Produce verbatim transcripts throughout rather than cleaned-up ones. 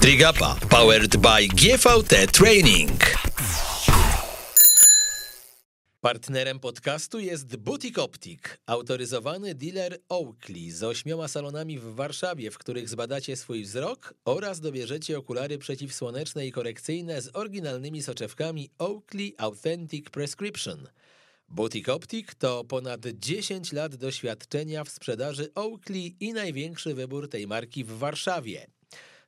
Trigapa, powered by G V T Training. Partnerem podcastu jest Butik Optik, autoryzowany dealer Oakley z ośmioma salonami w Warszawie, w których zbadacie swój wzrok oraz dobierzecie okulary przeciwsłoneczne i korekcyjne z oryginalnymi soczewkami Oakley Authentic Prescription. Butik Optik to ponad dziesięć lat doświadczenia w sprzedaży Oakley i największy wybór tej marki w Warszawie.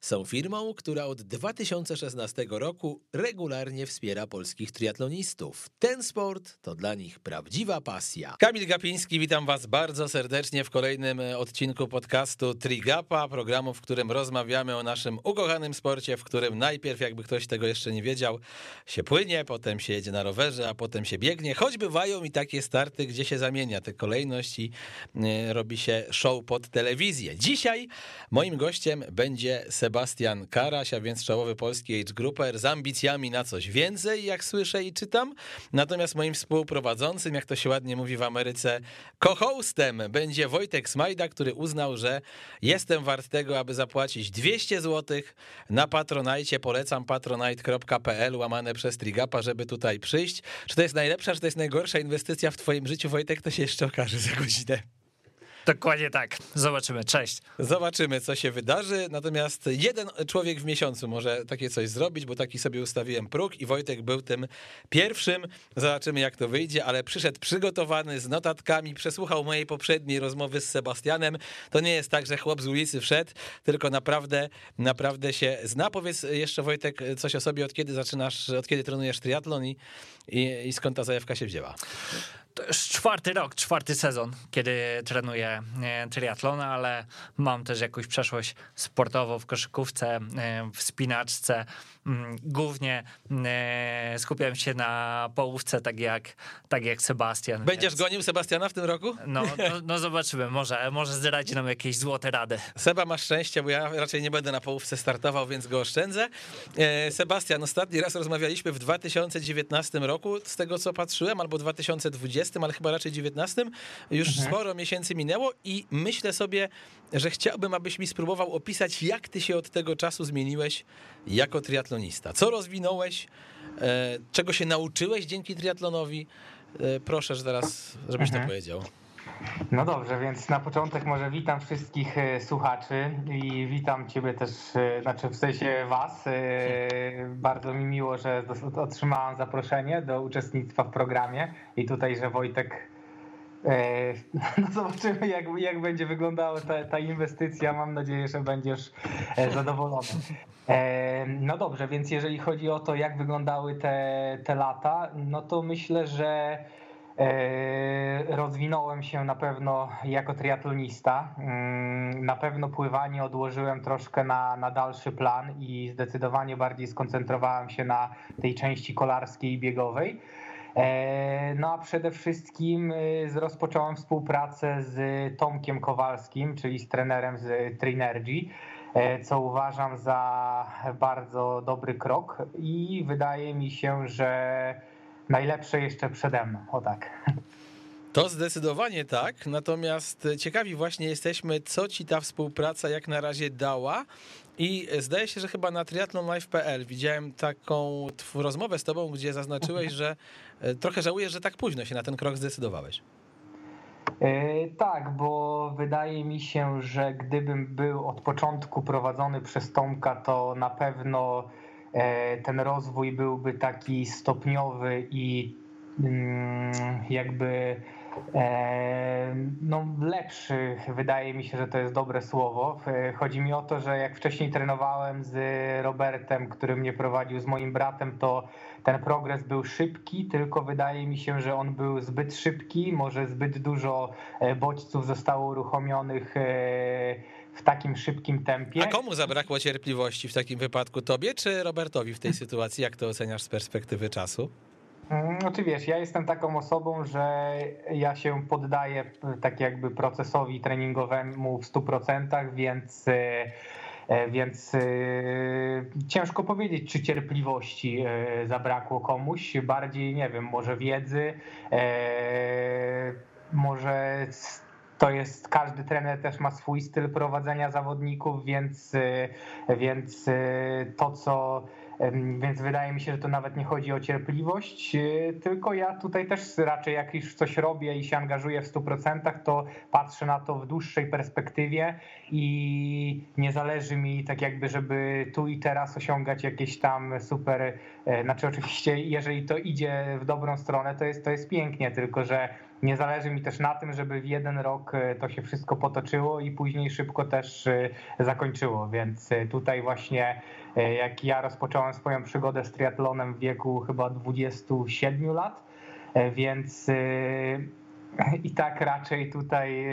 Są firmą, która od dwa tysiące szesnastego roku regularnie wspiera polskich triatlonistów. Ten sport to dla nich prawdziwa pasja. Kamil Gapiński, witam Was bardzo serdecznie w kolejnym odcinku podcastu Trigapa, programu, w którym rozmawiamy o naszym ukochanym sporcie, w którym najpierw, jakby ktoś tego jeszcze nie wiedział, się płynie, potem się jedzie na rowerze, a potem się biegnie, choć bywają i takie starty, gdzie się zamienia tę kolejność i robi się show pod telewizję. Dzisiaj moim gościem będzie Sebastian Sebastian Karaś, a więc czołowy polski age grouper z ambicjami na coś więcej, jak słyszę i czytam. Natomiast moim współprowadzącym, jak to się ładnie mówi w Ameryce, co-hostem będzie Wojtek Smajda, który uznał, że jestem wart tego, aby zapłacić dwieście złotych na Patronite. Polecam patronite.pl łamane przez Trigapa, żeby tutaj przyjść. Czy to jest najlepsza, czy to jest najgorsza inwestycja w twoim życiu, Wojtek, to się jeszcze okaże za godzinę. Dokładnie tak, zobaczymy, cześć. Zobaczymy, co się wydarzy, natomiast jeden człowiek w miesiącu może takie coś zrobić, bo taki sobie ustawiłem próg i Wojtek był tym pierwszym. Zobaczymy, jak to wyjdzie, ale przyszedł przygotowany, z notatkami, przesłuchał mojej poprzedniej rozmowy z Sebastianem. To nie jest tak, że chłop z ulicy wszedł, tylko naprawdę, naprawdę się zna. Powiedz jeszcze, Wojtek, coś o sobie, od kiedy zaczynasz, od kiedy trenujesz triatlon i, i, i skąd ta zajawka się wzięła? To już czwarty rok, czwarty sezon, kiedy trenuję triatlon, ale mam też jakąś przeszłość sportową w koszykówce, w spinaczce. Głównie skupiam się na połówce, tak jak, tak jak Sebastian. Będziesz więc gonił Sebastiana w tym roku? No, no, no zobaczymy, może, może zdradzi nam jakieś złote rady. Seba ma szczęście, bo ja raczej nie będę na połówce startował, więc go oszczędzę. Sebastian, ostatni raz rozmawialiśmy w dwa tysiące dziewiętnastym roku, z tego co patrzyłem, albo dwa tysiące dwudziestym. Ale chyba raczej dziewiętnastym, już mhm. sporo miesięcy minęło i myślę sobie, że chciałbym, abyś mi spróbował opisać, jak ty się od tego czasu zmieniłeś jako triatlonista. Co rozwinąłeś, czego się nauczyłeś dzięki triatlonowi? Proszę, że teraz, żebyś mhm. to powiedział. No dobrze, więc na początek może witam wszystkich słuchaczy i witam ciebie też, znaczy w sensie was. Bardzo mi miło, że otrzymałam zaproszenie do uczestnictwa w programie i tutaj, że Wojtek, no zobaczymy, jak, jak będzie wyglądała ta, ta inwestycja, mam nadzieję, że będziesz zadowolony. No dobrze, więc jeżeli chodzi o to, jak wyglądały te, te lata, no to myślę, że rozwinąłem się na pewno jako triatlonista. Na pewno pływanie odłożyłem troszkę na, na dalszy plan i zdecydowanie bardziej skoncentrowałem się na tej części kolarskiej i biegowej. No a przede wszystkim rozpocząłem współpracę z Tomkiem Kowalskim, czyli z trenerem z Trinergy, co uważam za bardzo dobry krok i wydaje mi się, że najlepsze jeszcze przede mną, o tak. To zdecydowanie tak, natomiast ciekawi właśnie jesteśmy, co ci ta współpraca jak na razie dała i zdaje się, że chyba na triathlon life kropka p l widziałem taką rozmowę z tobą, gdzie zaznaczyłeś, że trochę żałujesz, że tak późno się na ten krok zdecydowałeś. Tak, bo wydaje mi się, że gdybym był od początku prowadzony przez Tomka, to na pewno ten rozwój byłby taki stopniowy i jakby no lepszy, wydaje mi się, że to jest dobre słowo. Chodzi mi o to, że jak wcześniej trenowałem z Robertem, który mnie prowadził, z moim bratem, to ten progres był szybki, tylko wydaje mi się, że on był zbyt szybki, może zbyt dużo bodźców zostało uruchomionych w takim szybkim tempie. A komu zabrakło cierpliwości w takim wypadku? Tobie czy Robertowi w tej sytuacji? Jak to oceniasz z perspektywy czasu? No ty wiesz, ja jestem taką osobą, że ja się poddaję tak jakby procesowi treningowemu w stu procentach, więc... Więc ciężko powiedzieć, czy cierpliwości zabrakło komuś, bardziej, nie wiem, może wiedzy, może to jest, każdy trener też ma swój styl prowadzenia zawodników, więc, więc to co, więc wydaje mi się, że to nawet nie chodzi o cierpliwość, tylko ja tutaj też raczej jak już coś robię i się angażuję w stu procentach, to patrzę na to w dłuższej perspektywie i nie zależy mi tak jakby, żeby tu i teraz osiągać jakieś tam super, znaczy oczywiście jeżeli to idzie w dobrą stronę, to jest, to jest pięknie, tylko że nie zależy mi też na tym, żeby w jeden rok to się wszystko potoczyło i później szybko też zakończyło, więc tutaj właśnie jak ja rozpocząłem swoją przygodę z triatlonem w wieku chyba dwudziestu siedmiu lat, więc i tak raczej tutaj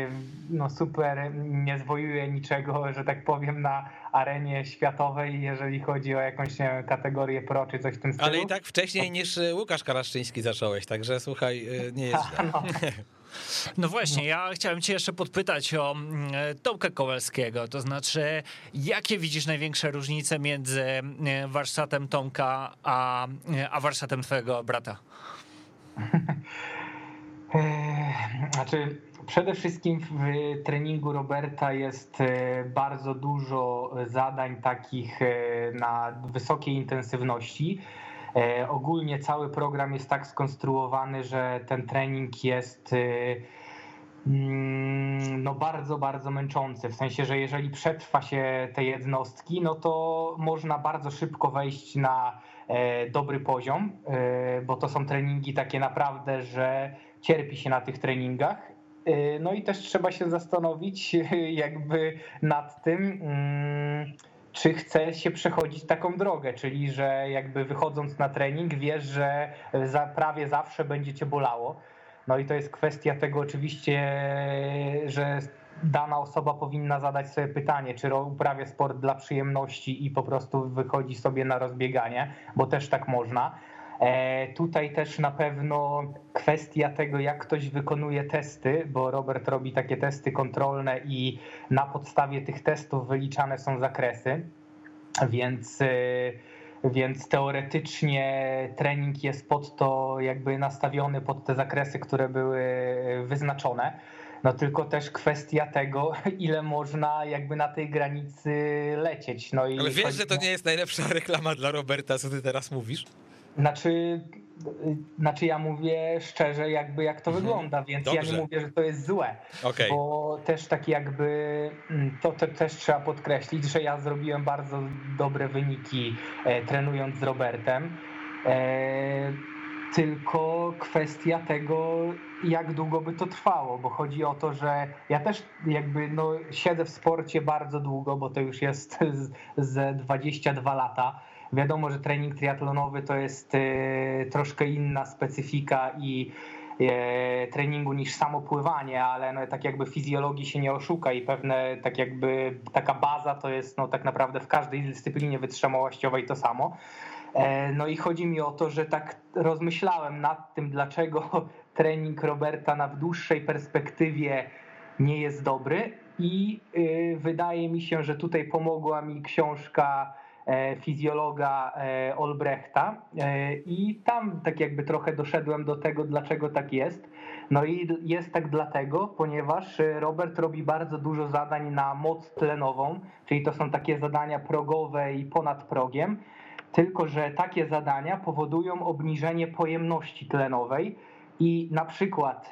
no super nie zwojuje niczego, że tak powiem, na arenie światowej, jeżeli chodzi o jakąś, nie wiem, kategorię pro czy coś w tym stylu. Ale i tak wcześniej niż Łukasz Karaszczyński zacząłeś, także słuchaj, nie jest źle. No. No właśnie, ja chciałem cię jeszcze podpytać o Tomka Kowalskiego, to znaczy jakie widzisz największe różnice między warsztatem Tomka a, a warsztatem twojego brata? Znaczy, przede wszystkim w treningu Roberta jest bardzo dużo zadań takich na wysokiej intensywności. Ogólnie cały program jest tak skonstruowany, że ten trening jest no bardzo, bardzo męczący. W sensie, że jeżeli przetrwa się te jednostki, no to można bardzo szybko wejść na dobry poziom, bo to są treningi takie naprawdę, że cierpi się na tych treningach. No i też trzeba się zastanowić jakby nad tym, czy chce się przechodzić taką drogę, czyli że jakby wychodząc na trening wiesz, że za prawie zawsze będzie cię bolało. No i to jest kwestia tego oczywiście, że dana osoba powinna zadać sobie pytanie, czy uprawia sport dla przyjemności i po prostu wychodzi sobie na rozbieganie, bo też tak można. Tutaj też na pewno kwestia tego, jak ktoś wykonuje testy, bo Robert robi takie testy kontrolne i na podstawie tych testów wyliczane są zakresy, więc, więc teoretycznie trening jest pod to jakby nastawiony pod te zakresy, które były wyznaczone. No tylko też kwestia tego, ile można jakby na tej granicy lecieć. No i ale wiesz, że to nie jest najlepsza reklama dla Roberta, co ty teraz mówisz? Znaczy, znaczy ja mówię szczerze jakby jak to wygląda, więc dobrze. Ja nie mówię, że to jest złe, okay. Bo też tak jakby to, to też trzeba podkreślić, że ja zrobiłem bardzo dobre wyniki e, trenując z Robertem, e, tylko kwestia tego, jak długo by to trwało, bo chodzi o to, że ja też jakby no, siedzę w sporcie bardzo długo, bo to już jest ze dwadzieścia dwa lata. Wiadomo, że trening triatlonowy to jest troszkę inna specyfika i treningu niż samo pływanie, ale no tak jakby fizjologii się nie oszuka i pewne tak jakby taka baza to jest no tak naprawdę w każdej dyscyplinie wytrzymałościowej to samo. No i chodzi mi o to, że tak rozmyślałem nad tym, dlaczego trening Roberta na dłuższej perspektywie nie jest dobry i wydaje mi się, że tutaj pomogła mi książka fizjologa Olbrechta i tam tak jakby trochę doszedłem do tego, dlaczego tak jest. No i jest tak dlatego, ponieważ Robert robi bardzo dużo zadań na moc tlenową, czyli to są takie zadania progowe i ponad progiem, tylko że takie zadania powodują obniżenie pojemności tlenowej i na przykład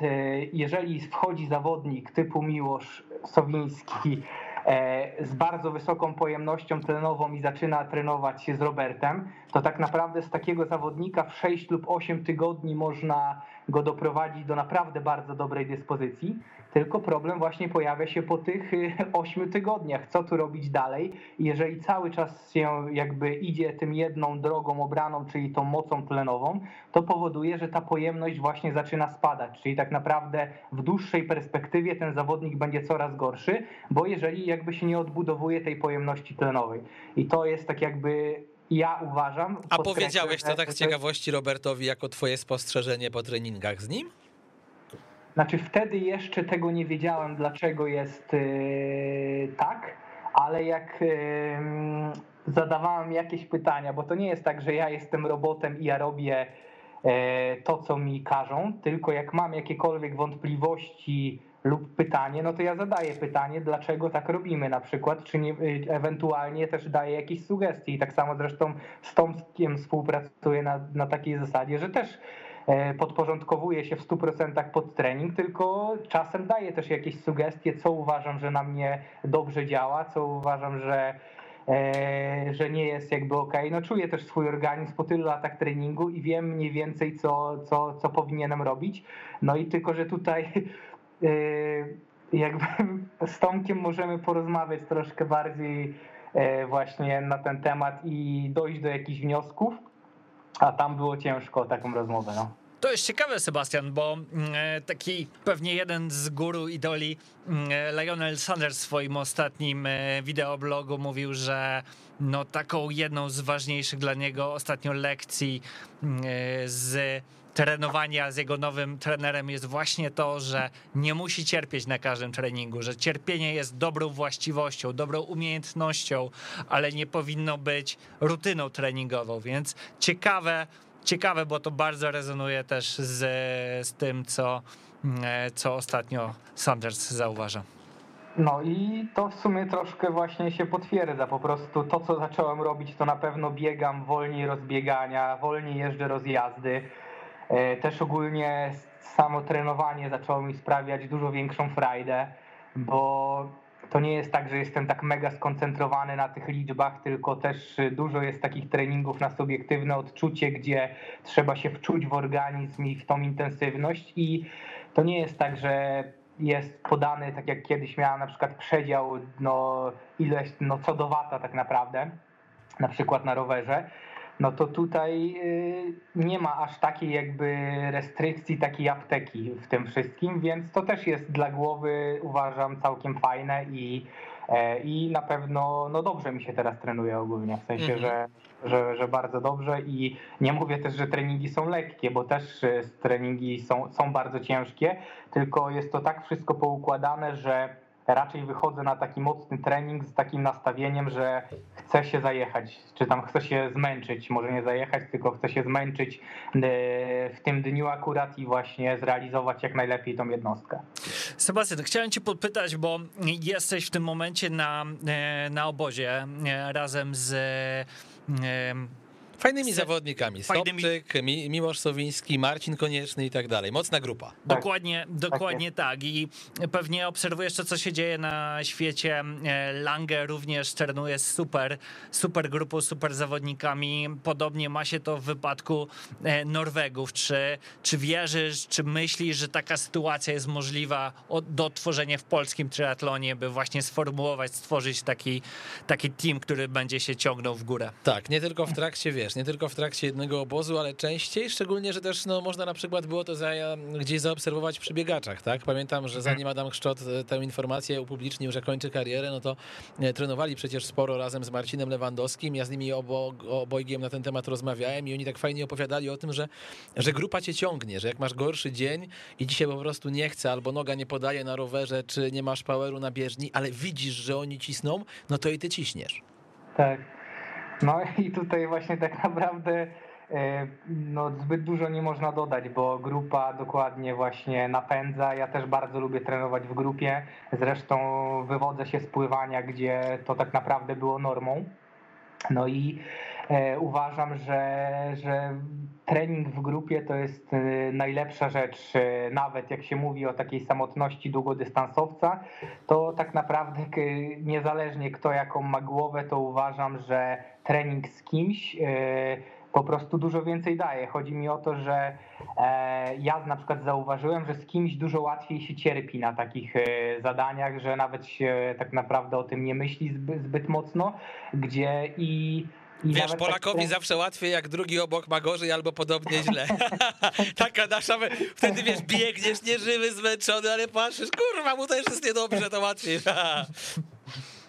jeżeli wchodzi zawodnik typu Miłosz Sowiński z bardzo wysoką pojemnością tlenową i zaczyna trenować się z Robertem, to tak naprawdę z takiego zawodnika w sześć lub osiem tygodni można go doprowadzić do naprawdę bardzo dobrej dyspozycji, tylko problem właśnie pojawia się po tych ośmiu tygodniach, co tu robić dalej, jeżeli cały czas się jakby idzie tym jedną drogą obraną, czyli tą mocą tlenową, to powoduje, że ta pojemność właśnie zaczyna spadać, czyli tak naprawdę w dłuższej perspektywie ten zawodnik będzie coraz gorszy, bo jeżeli jakby się nie odbudowuje tej pojemności tlenowej i to jest tak jakby... Ja uważam. A powiedziałeś to tak z ciekawości Robertowi jako twoje spostrzeżenie po treningach z nim? Znaczy wtedy jeszcze tego nie wiedziałem, dlaczego jest yy, tak, ale jak yy, zadawałem jakieś pytania, bo to nie jest tak, że ja jestem robotem i ja robię yy, to, co mi każą, tylko jak mam jakiekolwiek wątpliwości lub pytanie, no to ja zadaję pytanie, dlaczego tak robimy na przykład, czy nie, ewentualnie też daję jakieś sugestie. I tak samo zresztą z Tomkiem współpracuję na, na takiej zasadzie, że też podporządkowuję się w stu procentach pod trening, tylko czasem daję też jakieś sugestie, co uważam, że na mnie dobrze działa, co uważam, że że nie jest jakby okej. No czuję też swój organizm po tylu latach treningu i wiem mniej więcej, co, co, co powinienem robić. No i tylko, że tutaj jakby z Tomkiem możemy porozmawiać troszkę bardziej właśnie na ten temat i dojść do jakichś wniosków, a tam było ciężko o taką rozmowę, no. To jest ciekawe, Sebastian, bo taki pewnie jeden z guru idoli, Lionel Sanders, w swoim ostatnim wideoblogu mówił, że no taką jedną z ważniejszych dla niego ostatnio lekcji z trenowania z jego nowym trenerem jest właśnie to, że nie musi cierpieć na każdym treningu, że cierpienie jest dobrą właściwością, dobrą umiejętnością, ale nie powinno być rutyną treningową, więc ciekawe, Ciekawe, bo to bardzo rezonuje też z, z tym, co, co ostatnio Sanders zauważa. No i to w sumie troszkę właśnie się potwierdza. Po prostu to, co zacząłem robić, to na pewno biegam wolniej rozbiegania, wolniej jeżdżę rozjazdy. Też ogólnie samo trenowanie zaczęło mi sprawiać dużo większą frajdę, bo to nie jest tak, że jestem tak mega skoncentrowany na tych liczbach, tylko też dużo jest takich treningów na subiektywne odczucie, gdzie trzeba się wczuć w organizm i w tą intensywność, i to nie jest tak, że jest podany, tak jak kiedyś miałem na przykład przedział, no ileś, no co do wata tak naprawdę, na przykład na rowerze. No to tutaj nie ma aż takiej jakby restrykcji, takiej apteki w tym wszystkim, więc to też jest dla głowy, uważam, całkiem fajne i, i na pewno no dobrze mi się teraz trenuje ogólnie, w sensie, mm-hmm. że, że, że bardzo dobrze, i nie mówię też, że treningi są lekkie, bo też treningi są, są bardzo ciężkie, tylko jest to tak wszystko poukładane, że raczej wychodzę na taki mocny trening z takim nastawieniem, że chcę się zajechać, czy tam chcę się zmęczyć, może nie zajechać, tylko chcę się zmęczyć w tym dniu akurat i właśnie zrealizować jak najlepiej tą jednostkę. Sebastian, chciałem cię podpytać, bo jesteś w tym momencie na, na obozie razem z... Fajnymi z... zawodnikami, Sobczyk, fajnymi... Miłosz Sowiński, Marcin Konieczny i tak dalej, mocna grupa. Dokładnie, tak. dokładnie tak, tak i pewnie obserwujesz to, co się dzieje na świecie. Lange również trenuje z super, super grupą, super zawodnikami, podobnie ma się to w wypadku Norwegów. Czy, czy wierzysz, czy myślisz, że taka sytuacja jest możliwa do tworzenia w polskim triatlonie, by właśnie sformułować, stworzyć taki, taki team, który będzie się ciągnął w górę? Tak, nie tylko w trakcie wieku. Nie tylko w trakcie jednego obozu, ale częściej, szczególnie, że też no, można na przykład było to za, gdzieś zaobserwować przy biegaczach, tak? Pamiętam, że zanim Adam Kszczot tę informację upublicznił, że kończy karierę, no to trenowali przecież sporo razem z Marcinem Lewandowskim, ja z nimi obo, obojgiem na ten temat rozmawiałem i oni tak fajnie opowiadali o tym, że, że grupa cię ciągnie, że jak masz gorszy dzień i dzisiaj po prostu nie chce, albo noga nie podaje na rowerze, czy nie masz poweru na bieżni, ale widzisz, że oni cisną, no to i ty ciśniesz. Tak. No i tutaj właśnie tak naprawdę no zbyt dużo nie można dodać, bo grupa dokładnie właśnie napędza. Ja też bardzo lubię trenować w grupie, zresztą wywodzę się z pływania, gdzie to tak naprawdę było normą. No i uważam, że, że trening w grupie to jest najlepsza rzecz, nawet jak się mówi o takiej samotności długodystansowca, to tak naprawdę niezależnie kto jaką ma głowę, to uważam, że trening z kimś po prostu dużo więcej daje. Chodzi mi o to, że ja na przykład zauważyłem, że z kimś dużo łatwiej się cierpi na takich zadaniach, że nawet się tak naprawdę o tym nie myśli zbyt, zbyt mocno, gdzie i... I wiesz, Polakowi tak... zawsze łatwiej, jak drugi obok ma gorzej albo podobnie źle. Taka nasza, wtedy wiesz, biegniesz nieżywy, zmęczony, ale patrzysz, kurwa, mu też jest niedobrze, to łatwiej.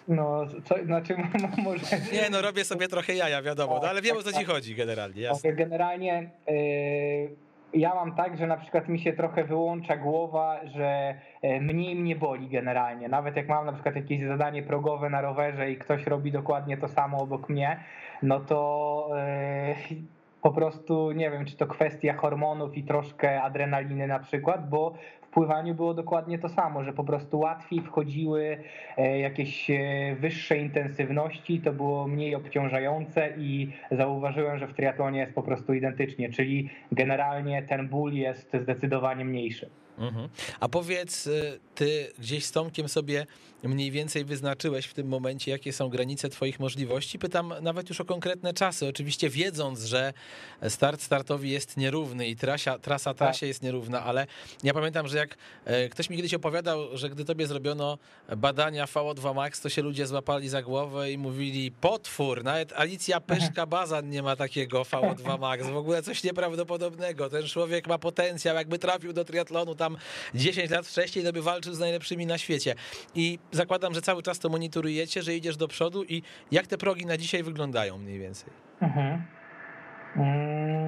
No, co, znaczy może... Nie, no robię sobie trochę jaja, wiadomo, no, ale wiem, o co ci chodzi generalnie. Jasne. Generalnie yy, ja mam tak, że na przykład mi się trochę wyłącza głowa, że mniej mnie boli generalnie. Nawet jak mam na przykład jakieś zadanie progowe na rowerze i ktoś robi dokładnie to samo obok mnie, no to po prostu nie wiem, czy to kwestia hormonów i troszkę adrenaliny na przykład, bo w pływaniu było dokładnie to samo, że po prostu łatwiej wchodziły jakieś wyższe intensywności, to było mniej obciążające i zauważyłem, że w triatlonie jest po prostu identycznie, czyli generalnie ten ból jest zdecydowanie mniejszy. A powiedz, ty gdzieś z Tomkiem sobie mniej więcej wyznaczyłeś w tym momencie, jakie są granice twoich możliwości? Pytam nawet już o konkretne czasy, oczywiście wiedząc, że start startowi jest nierówny i trasia, trasa trasie jest nierówna, ale ja pamiętam, że jak ktoś mi kiedyś opowiadał, że gdy tobie zrobiono badania V O dwa max, to się ludzie złapali za głowę i mówili potwór, nawet Alicja Peszka Bazan nie ma takiego V O dwa max, w ogóle coś nieprawdopodobnego, ten człowiek ma potencjał, jakby trafił do triatlonu tam dziesięć lat wcześniej, to by walczył z najlepszymi na świecie. I zakładam, że cały czas to monitorujecie, że idziesz do przodu i jak te progi na dzisiaj wyglądają mniej więcej? Mhm.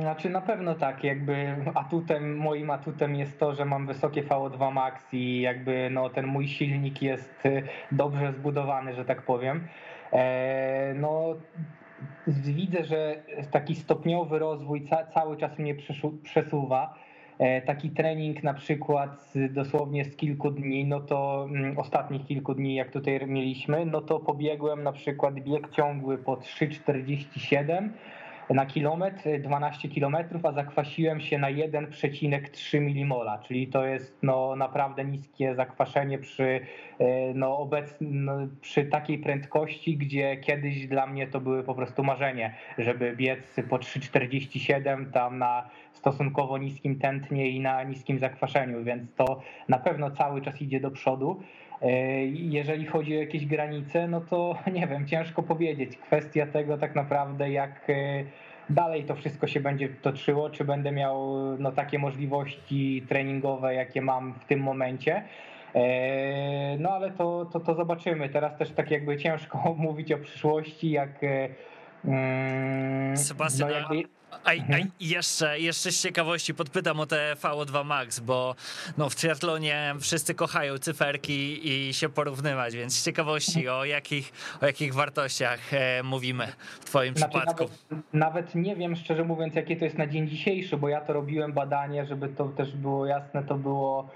Znaczy na pewno tak, jakby atutem, moim atutem jest to, że mam wysokie V O dwa max i jakby no ten mój silnik jest dobrze zbudowany, że tak powiem. No widzę, że taki stopniowy rozwój cały czas mnie przesuwa. Taki trening na przykład dosłownie z kilku dni, no to ostatnich kilku dni, jak tutaj mieliśmy, no to pobiegłem na przykład bieg ciągły po trzy czterdzieści siedem na kilometr, dwanaście kilometrów, a zakwasiłem się na jeden przecinek trzy milimola, czyli to jest no naprawdę niskie zakwaszenie przy, no obecnie, no przy takiej prędkości, gdzie kiedyś dla mnie to były po prostu marzenie, żeby biec po trzy czterdzieści siedem tam na stosunkowo niskim tętnie i na niskim zakwaszeniu, więc to na pewno cały czas idzie do przodu. Jeżeli chodzi o jakieś granice, no to nie wiem, ciężko powiedzieć. Kwestia tego tak naprawdę, jak dalej to wszystko się będzie toczyło, czy będę miał no takie możliwości treningowe, jakie mam w tym momencie. No ale to, to, to zobaczymy. Teraz też tak jakby ciężko mówić o przyszłości, jak... Sebastian, no jakby... A, a jeszcze, jeszcze z ciekawości podpytam o te V O dwa max, bo no w triatlonie wszyscy kochają cyferki i się porównywać, więc z ciekawości o jakich, o jakich wartościach mówimy w twoim znaczy, przypadku. Nawet, nawet nie wiem, szczerze mówiąc, jakie to jest na dzień dzisiejszy, bo ja to robiłem badanie, żeby to też było jasne, to było...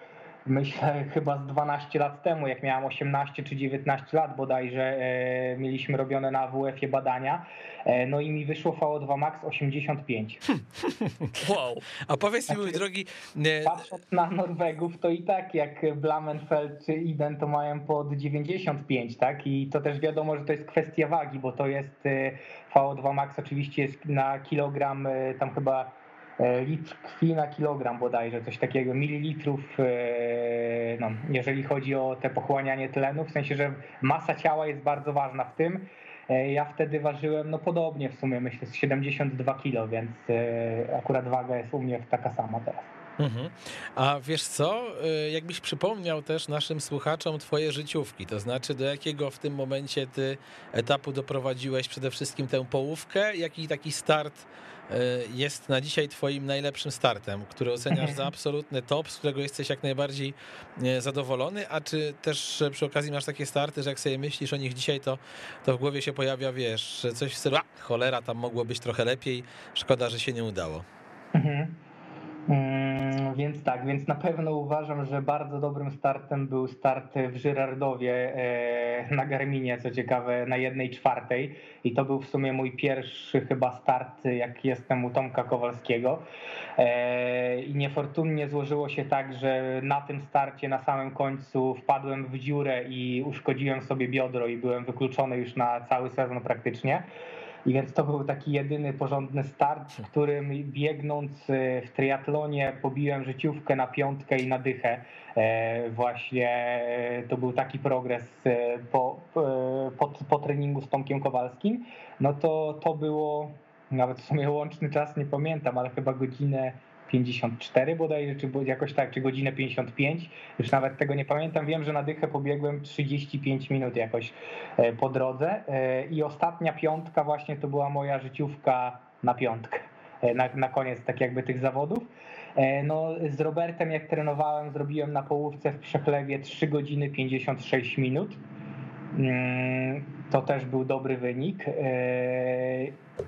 Myślę chyba z dwanaście lat temu, jak miałem osiemnaście czy dziewiętnaście lat bodajże, e, mieliśmy robione na A W F-ie badania, e, no i mi wyszło V O dwa max osiemdziesiąt pięć. Wow, a powiedz mi, mój drogi... Patrząc na Norwegów, to i tak jak Blamenfeld czy Iden to mają pod dziewięćdziesiąt pięć, tak? I to też wiadomo, że to jest kwestia wagi, bo to jest V O dwa max oczywiście jest na kilogram, tam chyba... litr krwi na kilogram bodajże, coś takiego, mililitrów, no, jeżeli chodzi o te pochłanianie tlenu, w sensie, że masa ciała jest bardzo ważna w tym. Ja wtedy ważyłem no podobnie w sumie, myślę, z siedemdziesiąt dwa kilo, więc akurat waga jest u mnie taka sama teraz. Mhm. A wiesz co, jakbyś przypomniał też naszym słuchaczom twoje życiówki, to znaczy do jakiego w tym momencie ty etapu doprowadziłeś przede wszystkim tę połówkę, jaki taki start jest na dzisiaj twoim najlepszym startem, który oceniasz za absolutny top, z którego jesteś jak najbardziej zadowolony, a czy też przy okazji masz takie starty, że jak sobie myślisz o nich dzisiaj, to, to w głowie się pojawia, wiesz, coś w stylu, a, cholera, tam mogło być trochę lepiej, szkoda, że się nie udało. Mhm. Mm, więc tak, więc na pewno uważam, że bardzo dobrym startem był start w Żyrardowie e, na Garminie, co ciekawe, na jednej czwartej i to był w sumie mój pierwszy chyba start, jak jestem u Tomka Kowalskiego e, i niefortunnie złożyło się tak, że na tym starcie na samym końcu wpadłem w dziurę i uszkodziłem sobie biodro i byłem wykluczony już na cały sezon praktycznie. I więc to był taki jedyny porządny start, w którym biegnąc w triatlonie pobiłem życiówkę na piątkę i na dychę. Właśnie to był taki progres po, po, po treningu z Tomkiem Kowalskim. No to to było, nawet w sumie łączny czas nie pamiętam, ale chyba godzinę pięćdziesiąt cztery bodajże, czy jakoś tak, czy godzinę pięćdziesiąt pięć, już nawet tego nie pamiętam, wiem, że na dychę pobiegłem trzydzieści pięć minut jakoś po drodze i ostatnia piątka właśnie to była moja życiówka na piątkę, na, na koniec tak jakby tych zawodów. No z Robertem jak trenowałem, zrobiłem na połówce w Przechlewie trzy godziny pięćdziesiąt sześć minut. to też był dobry wynik.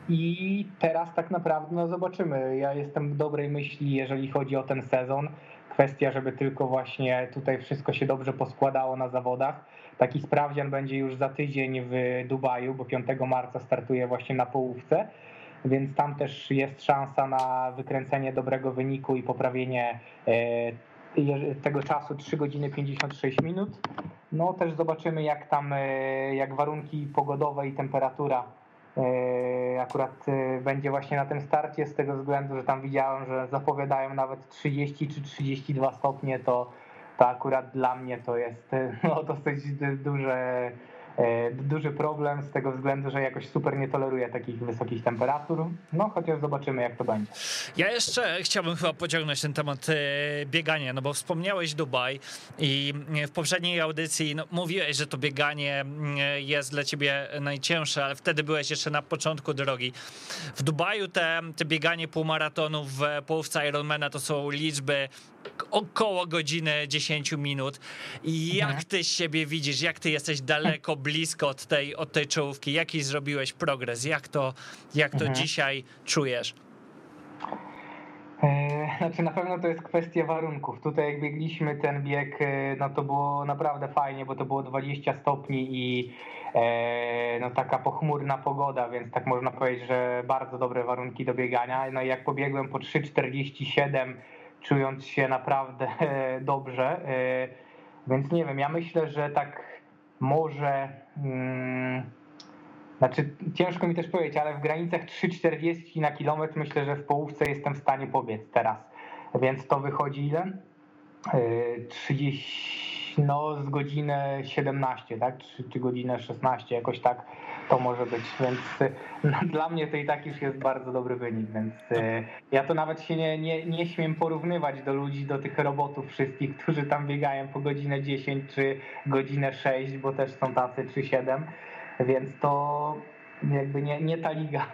I teraz tak naprawdę no zobaczymy. Ja jestem w dobrej myśli, jeżeli chodzi o ten sezon. Kwestia, żeby tylko właśnie tutaj wszystko się dobrze poskładało na zawodach. Taki sprawdzian będzie już za tydzień w Dubaju, bo piątego marca startuję właśnie na połówce, więc tam też jest szansa na wykręcenie dobrego wyniku i poprawienie tego czasu trzy godziny pięćdziesiąt sześć minut. No też zobaczymy, jak tam, jak warunki pogodowe i temperatura akurat będzie właśnie na tym starcie, z tego względu, że tam widziałem, że zapowiadają nawet trzydzieści czy trzydzieści dwa stopnie, to, to akurat dla mnie to jest no, dosyć duże, duży problem, z tego względu, że jakoś super nie toleruję takich wysokich temperatur, no chociaż zobaczymy, jak to będzie. Ja jeszcze chciałbym chyba pociągnąć ten temat biegania, no bo wspomniałeś Dubaj i w poprzedniej audycji no, mówiłeś, że to bieganie jest dla ciebie najcięższe, ale wtedy byłeś jeszcze na początku drogi. W Dubaju te, te bieganie półmaratonów w połówce Ironmana to są liczby około godziny dziesięć minut. Jak ty siebie widzisz, jak ty jesteś daleko, blisko od tej, od tej czołówki, jaki zrobiłeś progres, jak to, jak to mhm. dzisiaj czujesz? Znaczy na pewno to jest kwestia warunków. Tutaj jak biegliśmy ten bieg, no to było naprawdę fajnie, bo to było dwadzieścia stopni i no taka pochmurna pogoda, więc tak można powiedzieć, że bardzo dobre warunki do biegania. No i jak pobiegłem po trzy czterdzieści siedem, czując się naprawdę dobrze, więc nie wiem, ja myślę, że tak może, znaczy ciężko mi też powiedzieć, ale w granicach trzy czterdzieści na kilometr myślę, że w połówce jestem w stanie pobiec teraz, więc to wychodzi ile? trzydzieści, no z godziny siedemnaście, tak? Czy, czy godzinę szesnaście, jakoś tak to może być, więc no, dla mnie to i tak już jest bardzo dobry wynik, więc ja to nawet się nie, nie, nie śmiem porównywać do ludzi, do tych robotów wszystkich, którzy tam biegają po godzinę dziesięć czy godzinę sześć, bo też są tacy, czy siedem, więc to jakby nie, nie ta liga,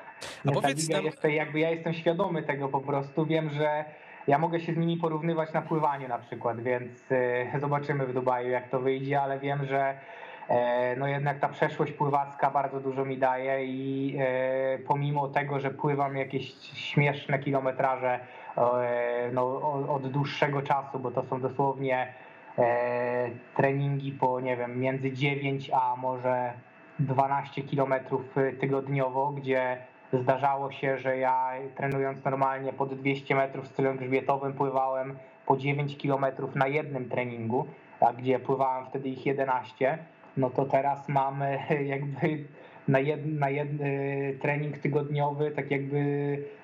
nie ta liga nam... jest, jakby ja jestem świadomy tego po prostu, wiem, że ja mogę się z nimi porównywać na pływanie na przykład, więc zobaczymy w Dubaju, jak to wyjdzie, ale wiem, że no jednak ta przeszłość pływacka bardzo dużo mi daje i pomimo tego, że pływam jakieś śmieszne kilometraże no od dłuższego czasu, bo to są dosłownie treningi po, nie wiem, między dziewięć a może dwanaście kilometrów tygodniowo, gdzie zdarzało się, że ja trenując normalnie pod dwieście metrów stylem grzbietowym pływałem po dziewięć kilometrów na jednym treningu, a gdzie pływałem wtedy ich jedenaście, no to teraz mamy jakby na jeden, na jeden trening tygodniowy, tak jakby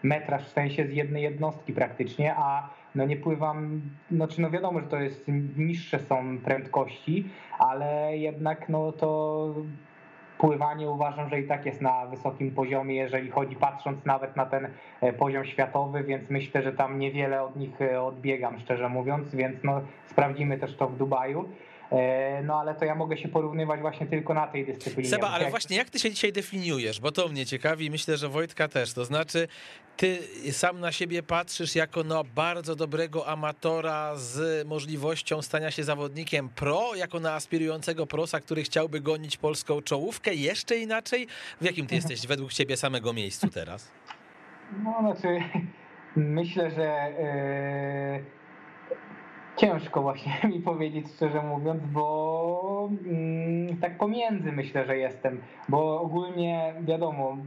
metraż w sensie z jednej jednostki praktycznie, a no nie pływam, znaczy no wiadomo, że to jest niższe są prędkości, ale jednak no to pływanie uważam, że i tak jest na wysokim poziomie, jeżeli chodzi, patrząc nawet na ten poziom światowy, więc myślę, że tam niewiele od nich odbiegam, szczerze mówiąc, więc no sprawdzimy też to w Dubaju. No ale to ja mogę się porównywać właśnie tylko na tej dyscyplinie. Seba, ale jak... właśnie jak ty się dzisiaj definiujesz, bo to mnie ciekawi, myślę, że Wojtka też, to znaczy ty sam na siebie patrzysz jako na bardzo dobrego amatora z możliwością stania się zawodnikiem pro, jako na aspirującego prosa, który chciałby gonić polską czołówkę, jeszcze inaczej? W jakim ty jesteś według ciebie samego miejscu teraz? No znaczy myślę, że yy... ciężko właśnie mi powiedzieć, szczerze mówiąc, bo mm, tak pomiędzy myślę, że jestem, bo ogólnie wiadomo,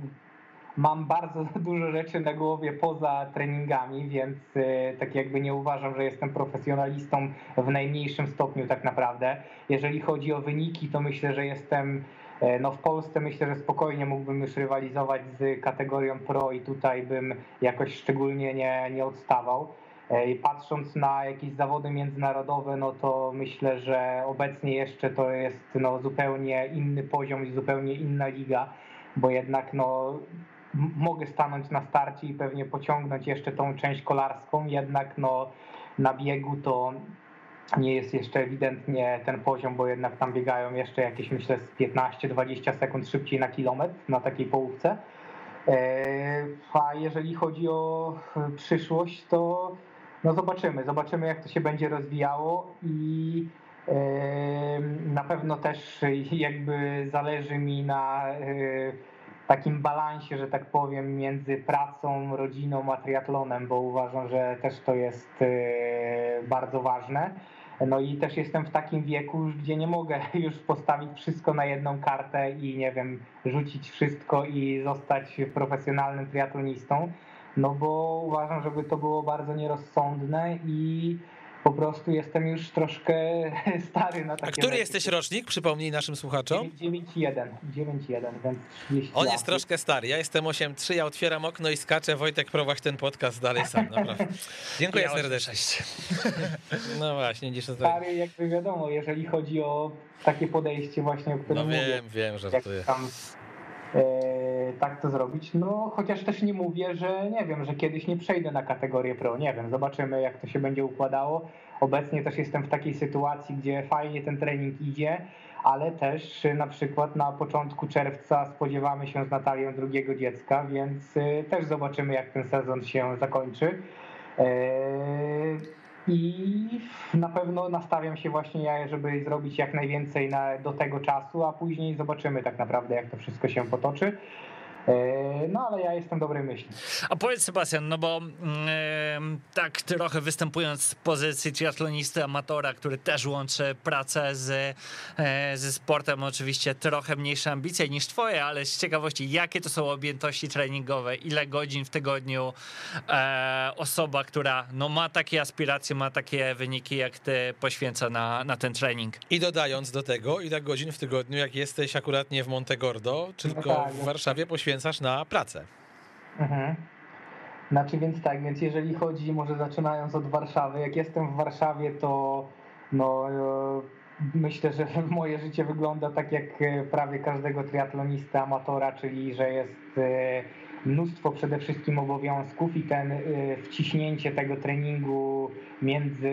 mam bardzo dużo rzeczy na głowie poza treningami, więc y, tak jakby nie uważam, że jestem profesjonalistą w najmniejszym stopniu tak naprawdę. Jeżeli chodzi o wyniki, to myślę, że jestem, no w Polsce myślę, że spokojnie mógłbym już rywalizować z kategorią pro i tutaj bym jakoś szczególnie nie, nie odstawał. I patrząc na jakieś zawody międzynarodowe, no to myślę, że obecnie jeszcze to jest no zupełnie inny poziom i zupełnie inna liga, bo jednak no mogę stanąć na starcie i pewnie pociągnąć jeszcze tą część kolarską, jednak no na biegu to nie jest jeszcze ewidentnie ten poziom, bo jednak tam biegają jeszcze jakieś, myślę, z piętnaście do dwudziestu sekund szybciej na kilometr na takiej połówce. A jeżeli chodzi o przyszłość, to no zobaczymy, zobaczymy jak to się będzie rozwijało i Na pewno też jakby zależy mi na takim balansie, że tak powiem, między pracą, rodziną a triatlonem, bo uważam, że też to jest bardzo ważne. No i też jestem w takim wieku, gdzie nie mogę już postawić wszystko na jedną kartę i nie wiem, rzucić wszystko i zostać profesjonalnym triatlonistą, no bo uważam, żeby to było bardzo nierozsądne i po prostu jestem już troszkę stary na takie... A który rzeczy. Jesteś rocznik? Przypomnij naszym słuchaczom. dziewięćdziesiąt jeden, dziewięćdziesiąt jeden, więc on lat. Jest troszkę stary, ja jestem osiem trzy, ja otwieram okno i skaczę, Wojtek, prowadź ten podcast dalej sam, naprawdę. Dziękuję ja serdecznie. No właśnie, dzisiaj... Stary, jakby wiadomo, jeżeli chodzi o takie podejście właśnie, o którym no wiem, mówię. Wiem, że żartuję. Tak to zrobić, no chociaż też nie mówię, że nie wiem, że kiedyś nie przejdę na kategorię pro, nie wiem, zobaczymy jak to się będzie układało. Obecnie też jestem w takiej sytuacji, gdzie fajnie ten trening idzie, ale też na przykład na początku czerwca spodziewamy się z Natalią drugiego dziecka, więc też zobaczymy jak ten sezon się zakończy. I na pewno nastawiam się właśnie ja, żeby zrobić jak najwięcej na, do tego czasu, a później zobaczymy tak naprawdę jak to wszystko się potoczy. No ale ja jestem dobrej myśli. A powiedz, Sebastian, no bo yy, tak trochę występując z pozycji triathlonisty amatora, który też łączy pracę z, yy, ze sportem, oczywiście trochę mniejsze ambicje niż twoje, ale z ciekawości, jakie to są objętości treningowe, ile godzin w tygodniu yy, osoba, która no, ma takie aspiracje, ma takie wyniki jak ty, poświęca na, na ten trening. I dodając do tego, ile godzin w tygodniu, jak jesteś akurat nie w Monte Gordo, tylko no tak, w Warszawie poświęca na pracę. Mhm. Znaczy więc tak, więc jeżeli chodzi, może zaczynając od Warszawy, jak jestem w Warszawie, to no, myślę, że moje życie wygląda tak jak prawie każdego triatlonisty amatora, czyli że jest mnóstwo przede wszystkim obowiązków i ten wciśnięcie tego treningu między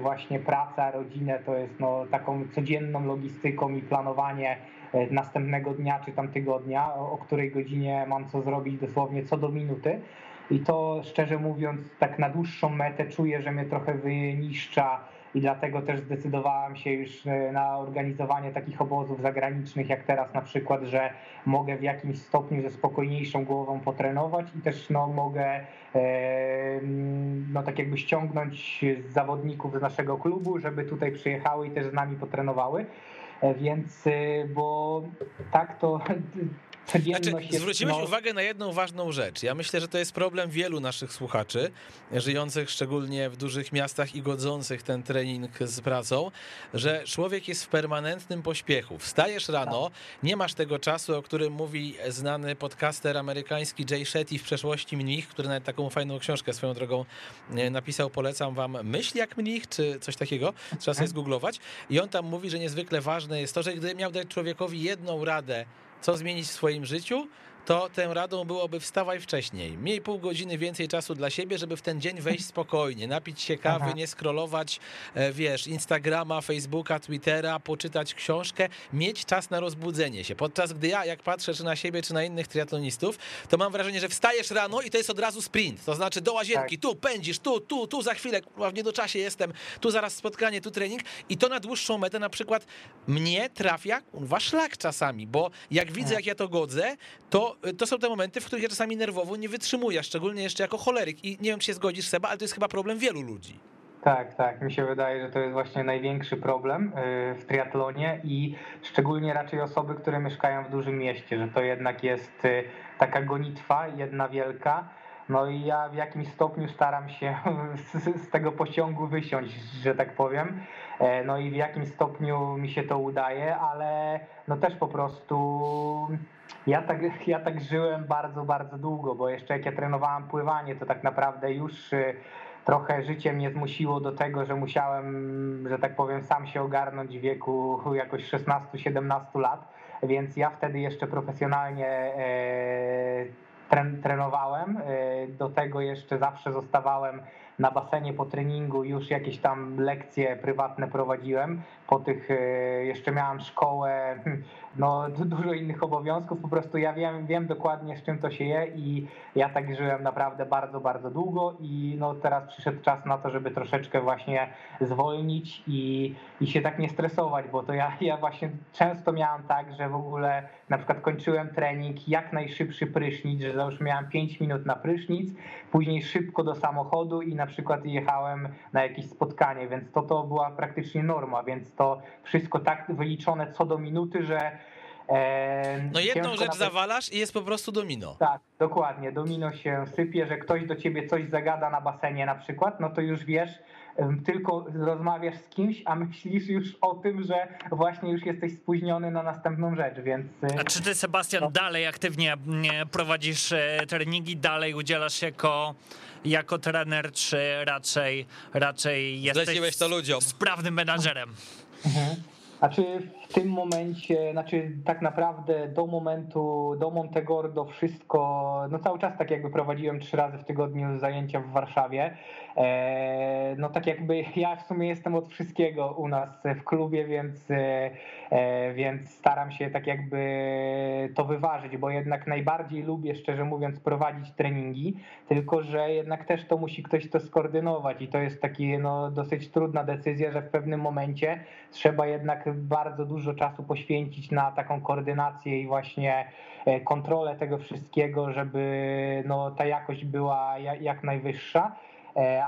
właśnie pracą a rodzinę to jest no, taką codzienną logistyką i planowanie następnego dnia czy tam tygodnia, o której godzinie mam co zrobić dosłownie co do minuty i to szczerze mówiąc tak na dłuższą metę czuję, że mnie trochę wyniszcza i dlatego też zdecydowałem się już na organizowanie takich obozów zagranicznych jak teraz na przykład, że mogę w jakimś stopniu ze spokojniejszą głową potrenować i też no, mogę no, tak jakby ściągnąć z zawodników z naszego klubu, żeby tutaj przyjechały i też z nami potrenowały. Więc, bo tak to codzienność znaczy, jest... Zwróciłeś no... uwagę na jedną ważną rzecz. Ja myślę, że to jest problem wielu naszych słuchaczy, żyjących szczególnie w dużych miastach i godzących ten trening z pracą, że człowiek jest w permanentnym pośpiechu. Wstajesz rano, nie masz tego czasu, o którym mówi znany podcaster amerykański Jay Shetty, w przeszłości mnich, który nawet taką fajną książkę swoją drogą napisał, polecam wam, Myśl jak mnich, czy coś takiego, trzeba sobie zgooglować. I on tam mówi, że niezwykle ważne jest to, że gdy miał dać człowiekowi jedną radę, co zmienić w swoim życiu, to tą radą byłoby wstawaj wcześniej, miej pół godziny więcej czasu dla siebie, żeby w ten dzień wejść spokojnie, napić się kawy, aha, nie scrollować, wiesz, Instagrama, Facebooka, Twittera, poczytać książkę, mieć czas na rozbudzenie się, podczas gdy ja, jak patrzę czy na siebie, czy na innych triatlonistów, to mam wrażenie, że wstajesz rano i to jest od razu sprint, to znaczy do łazienki, tu pędzisz, tu, tu, tu za chwilę, w niedoczasie jestem, tu zaraz spotkanie, tu trening i to na dłuższą metę na przykład mnie trafia, kurwa, szlak czasami, bo jak widzę, jak ja to godzę, to to są te momenty, w których ja czasami nerwowo nie wytrzymuję, szczególnie jeszcze jako choleryk i nie wiem czy się zgodzisz, Seba, ale to jest chyba problem wielu ludzi. Tak, tak, mi się wydaje, że to jest właśnie największy problem w triatlonie i szczególnie raczej osoby, które mieszkają w dużym mieście, że to jednak jest taka gonitwa jedna wielka. No i ja w jakimś stopniu staram się z, z tego pociągu wysiąść, że tak powiem. No i w jakimś stopniu mi się to udaje, ale no też po prostu ja tak, ja tak żyłem bardzo, bardzo długo, bo jeszcze jak ja trenowałem pływanie, to tak naprawdę już trochę życie mnie zmusiło do tego, że musiałem, że tak powiem, sam się ogarnąć w wieku jakoś szesnaście siedemnaście lat, więc ja wtedy jeszcze profesjonalnie trenowałem, do tego jeszcze zawsze zostawałem na basenie po treningu już jakieś tam lekcje prywatne prowadziłem, po tych jeszcze miałem szkołę, no dużo innych obowiązków, po prostu ja wiem, wiem dokładnie z czym to się je i ja tak żyłem naprawdę bardzo, bardzo długo i no teraz przyszedł czas na to, żeby troszeczkę właśnie zwolnić i, i się tak nie stresować, bo to ja, ja właśnie często miałem tak, że w ogóle na przykład kończyłem trening, jak najszybszy prysznic, że załóżmy miałem pięć minut na prysznic, później szybko do samochodu i na przykład jechałem na jakieś spotkanie, więc to to była praktycznie norma, więc to wszystko tak wyliczone co do minuty, że no jedną rzecz zawalasz i jest po prostu domino. Tak, dokładnie, domino się sypie, że ktoś do ciebie coś zagada na basenie na przykład, no to już wiesz, tylko rozmawiasz z kimś, a myślisz już o tym, że właśnie już jesteś spóźniony na następną rzecz, więc... A czy ty, Sebastian, no. dalej aktywnie prowadzisz treningi, dalej udzielasz się jako, jako trener, czy raczej, raczej jesteś to ludziom. sprawnym menadżerem? Mhm. Znaczy w tym momencie, znaczy tak naprawdę do momentu, do Monte Gordo wszystko, no cały czas tak jakby prowadziłem trzy razy w tygodniu zajęcia w Warszawie, no tak jakby ja w sumie jestem od wszystkiego u nas w klubie, więc, więc staram się tak jakby to wyważyć, bo jednak najbardziej lubię, szczerze mówiąc, prowadzić treningi, tylko że jednak też to musi ktoś to skoordynować i to jest taki no dosyć trudna decyzja, że w pewnym momencie trzeba jednak bardzo dużo czasu poświęcić na taką koordynację i właśnie kontrolę tego wszystkiego, żeby no ta jakość była jak najwyższa,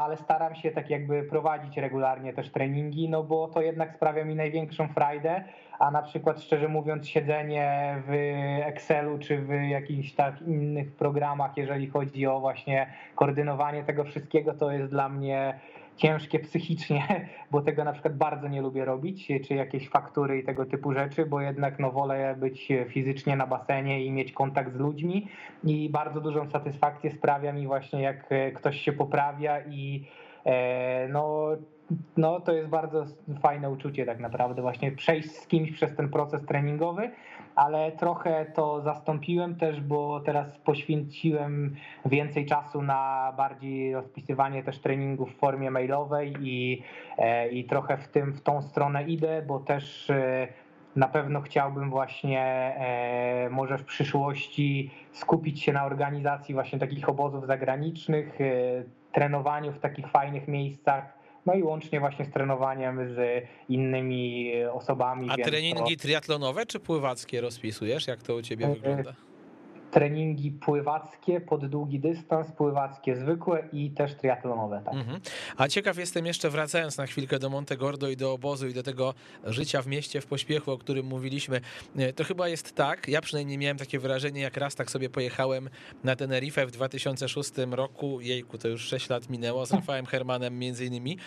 ale staram się tak jakby prowadzić regularnie też treningi, no bo to jednak sprawia mi największą frajdę, a na przykład szczerze mówiąc siedzenie w Excelu czy w jakichś tak innych programach, jeżeli chodzi o właśnie koordynowanie tego wszystkiego, to jest dla mnie ciężkie psychicznie, bo tego na przykład bardzo nie lubię robić, czy jakieś faktury i tego typu rzeczy, bo jednak no wolę być fizycznie na basenie i mieć kontakt z ludźmi i bardzo dużą satysfakcję sprawia mi właśnie jak ktoś się poprawia i no, no to jest bardzo fajne uczucie tak naprawdę właśnie przejść z kimś przez ten proces treningowy, ale trochę to zastąpiłem też, bo teraz poświęciłem więcej czasu na bardziej rozpisywanie też treningów w formie mailowej i, i trochę w tym w tą stronę idę, bo też na pewno chciałbym właśnie może w przyszłości skupić się na organizacji właśnie takich obozów zagranicznych, trenowaniu w takich fajnych miejscach, no i łącznie właśnie z trenowaniem z innymi osobami. A więc treningi to... triatlonowe czy pływackie rozpisujesz? Jak to u ciebie wygląda? Treningi pływackie pod długi dystans, pływackie zwykłe i też triatlonowe. Tak. Mhm. A ciekaw jestem jeszcze, wracając na chwilkę do Monte Gordo i do obozu i do tego życia w mieście w pośpiechu, o którym mówiliśmy, to chyba jest tak, ja przynajmniej miałem takie wrażenie, jak raz tak sobie pojechałem na Tenerife w dwa tysiące szóstym roku, jejku, to już sześć lat minęło, z Rafałem Hermanem między innymi,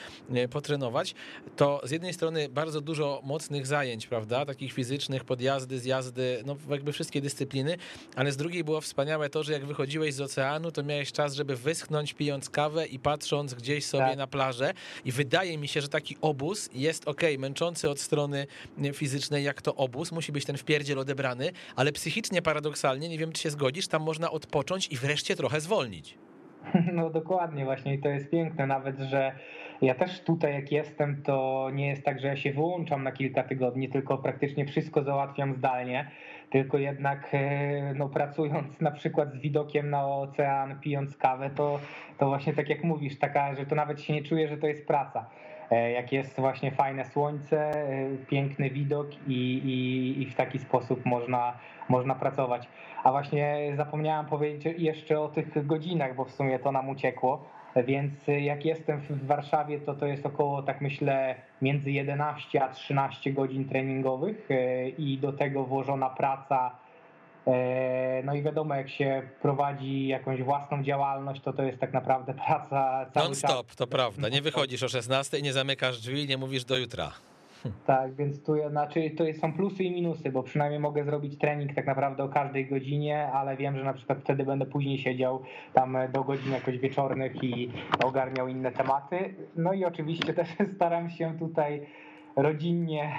potrenować, to z jednej strony bardzo dużo mocnych zajęć, prawda, takich fizycznych, podjazdy, zjazdy, no jakby wszystkie dyscypliny, ale z drugiej było wspaniałe to, że jak wychodziłeś z oceanu, to miałeś czas, żeby wyschnąć, pijąc kawę i patrząc gdzieś sobie tak. na plażę. I wydaje mi się, że taki obóz jest okej, okay, męczący od strony fizycznej, jak to obóz, musi być ten wpierdziel odebrany, ale psychicznie paradoksalnie, nie wiem czy się zgodzisz, tam można odpocząć i wreszcie trochę zwolnić. No dokładnie właśnie i to jest piękne nawet, że ja też tutaj jak jestem, to nie jest tak, że ja się wyłączam na kilka tygodni, tylko praktycznie wszystko załatwiam zdalnie, tylko jednak no, pracując na przykład z widokiem na ocean, pijąc kawę, to, to właśnie tak jak mówisz, taka, że to nawet się nie czuje, że to jest praca. Jak jest właśnie fajne słońce, piękny widok i, i, i w taki sposób można, można pracować. A właśnie zapomniałem powiedzieć jeszcze o tych godzinach, bo w sumie to nam uciekło. Więc jak jestem w Warszawie, to to jest około, tak myślę, między jedenaście a trzynaście godzin treningowych i do tego włożona praca. No i wiadomo, jak się prowadzi jakąś własną działalność, to to jest tak naprawdę praca cały non stop, czas. To prawda, nie wychodzisz o szesnastej i nie zamykasz drzwi i nie mówisz do jutra. Tak, więc tu znaczy, to są plusy i minusy, bo przynajmniej mogę zrobić trening tak naprawdę o każdej godzinie, ale wiem, że na przykład wtedy będę później siedział tam do godzin jakoś wieczornych i ogarniał inne tematy. No i oczywiście też staram się tutaj rodzinnie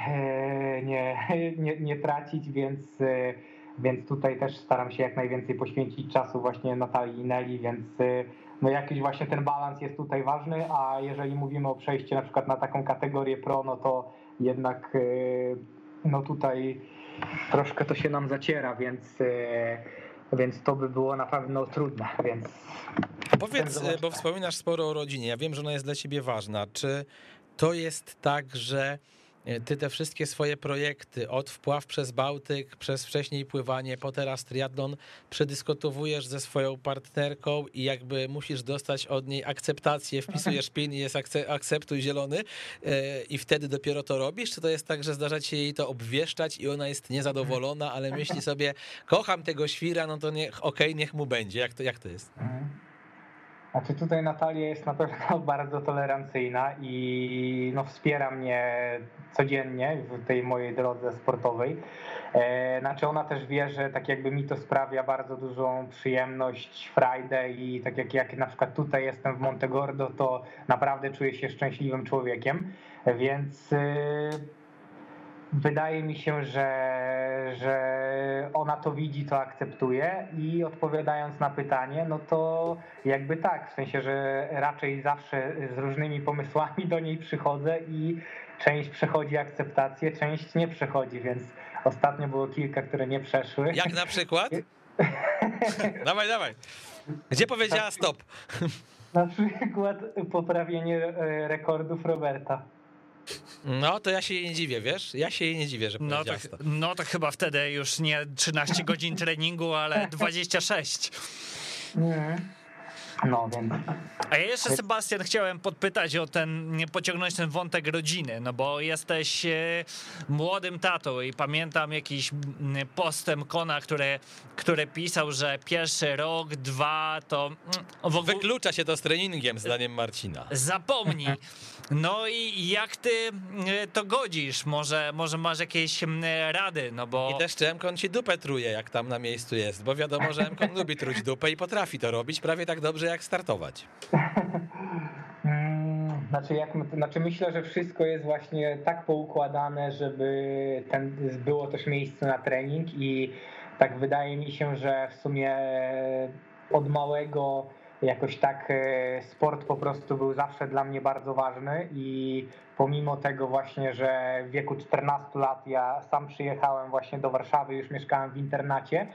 nie, nie, nie tracić, więc... Więc tutaj też staram się jak najwięcej poświęcić czasu właśnie Natalii i Neli, więc no jakiś właśnie ten balans jest tutaj ważny, a jeżeli mówimy o przejściu na przykład na taką kategorię pro, no to jednak no tutaj troszkę to się nam zaciera, więc, więc to by było na pewno trudne, więc... Powiedz, bo wspominasz sporo o rodzinie, ja wiem, że ona jest dla ciebie ważna, czy to jest tak, że ty te wszystkie swoje projekty, od wpław przez Bałtyk, przez wcześniej pływanie, po teraz triathlon, przedyskutowujesz ze swoją partnerką i jakby musisz dostać od niej akceptację, wpisujesz pin i jest akceptuj zielony i wtedy dopiero to robisz? Czy to jest tak, że zdarza ci jej to obwieszczać i ona jest niezadowolona, ale myśli sobie, kocham tego świra, no to niech, okej, niech mu będzie, jak to, jak to jest? Znaczy tutaj Natalia jest na pewno bardzo tolerancyjna i no wspiera mnie codziennie w tej mojej drodze sportowej. Znaczy ona też wie, że tak jakby mi to sprawia bardzo dużą przyjemność, frajdę i tak jak, jak na przykład tutaj jestem w Monte Gordo, to naprawdę czuję się szczęśliwym człowiekiem, więc... Wydaje mi się, że, że ona to widzi, to akceptuje i odpowiadając na pytanie, no to jakby tak, w sensie, że raczej zawsze z różnymi pomysłami do niej przychodzę i część przechodzi akceptację, część nie przechodzi, więc ostatnio było kilka, które nie przeszły. Jak na przykład? Dawaj, dawaj. Gdzie powiedziała stop? Na przykład poprawienie rekordów Roberta. No to ja się jej nie dziwię, wiesz? Ja się jej nie dziwię, że no to, no to chyba wtedy już nie trzynaście godzin treningu, ale dwadzieścia sześć. Nie. No, więc. A ja jeszcze, Sebastian, chciałem podpytać o ten, pociągnąć ten wątek rodziny, no bo jesteś młodym tatą i pamiętam jakiś postęp Kona, który, który pisał, że pierwszy rok, dwa to w ogóle... Wyklucza się to z treningiem, zdaniem Marcina. Zapomnij. No i jak ty to godzisz? Może, może masz jakieś rady, no bo... I też czy M-Kon ci dupę truje, jak tam na miejscu jest, bo wiadomo, że M-Kon lubi truć dupę i potrafi to robić prawie tak dobrze, jak startować. Znaczy, jak, znaczy myślę, że wszystko jest właśnie tak poukładane, żeby ten, było też miejsce na trening i tak wydaje mi się, że w sumie od małego jakoś tak sport po prostu był zawsze dla mnie bardzo ważny i pomimo tego właśnie, że w wieku czternastu lat ja sam przyjechałem właśnie do Warszawy, już mieszkałem w internacie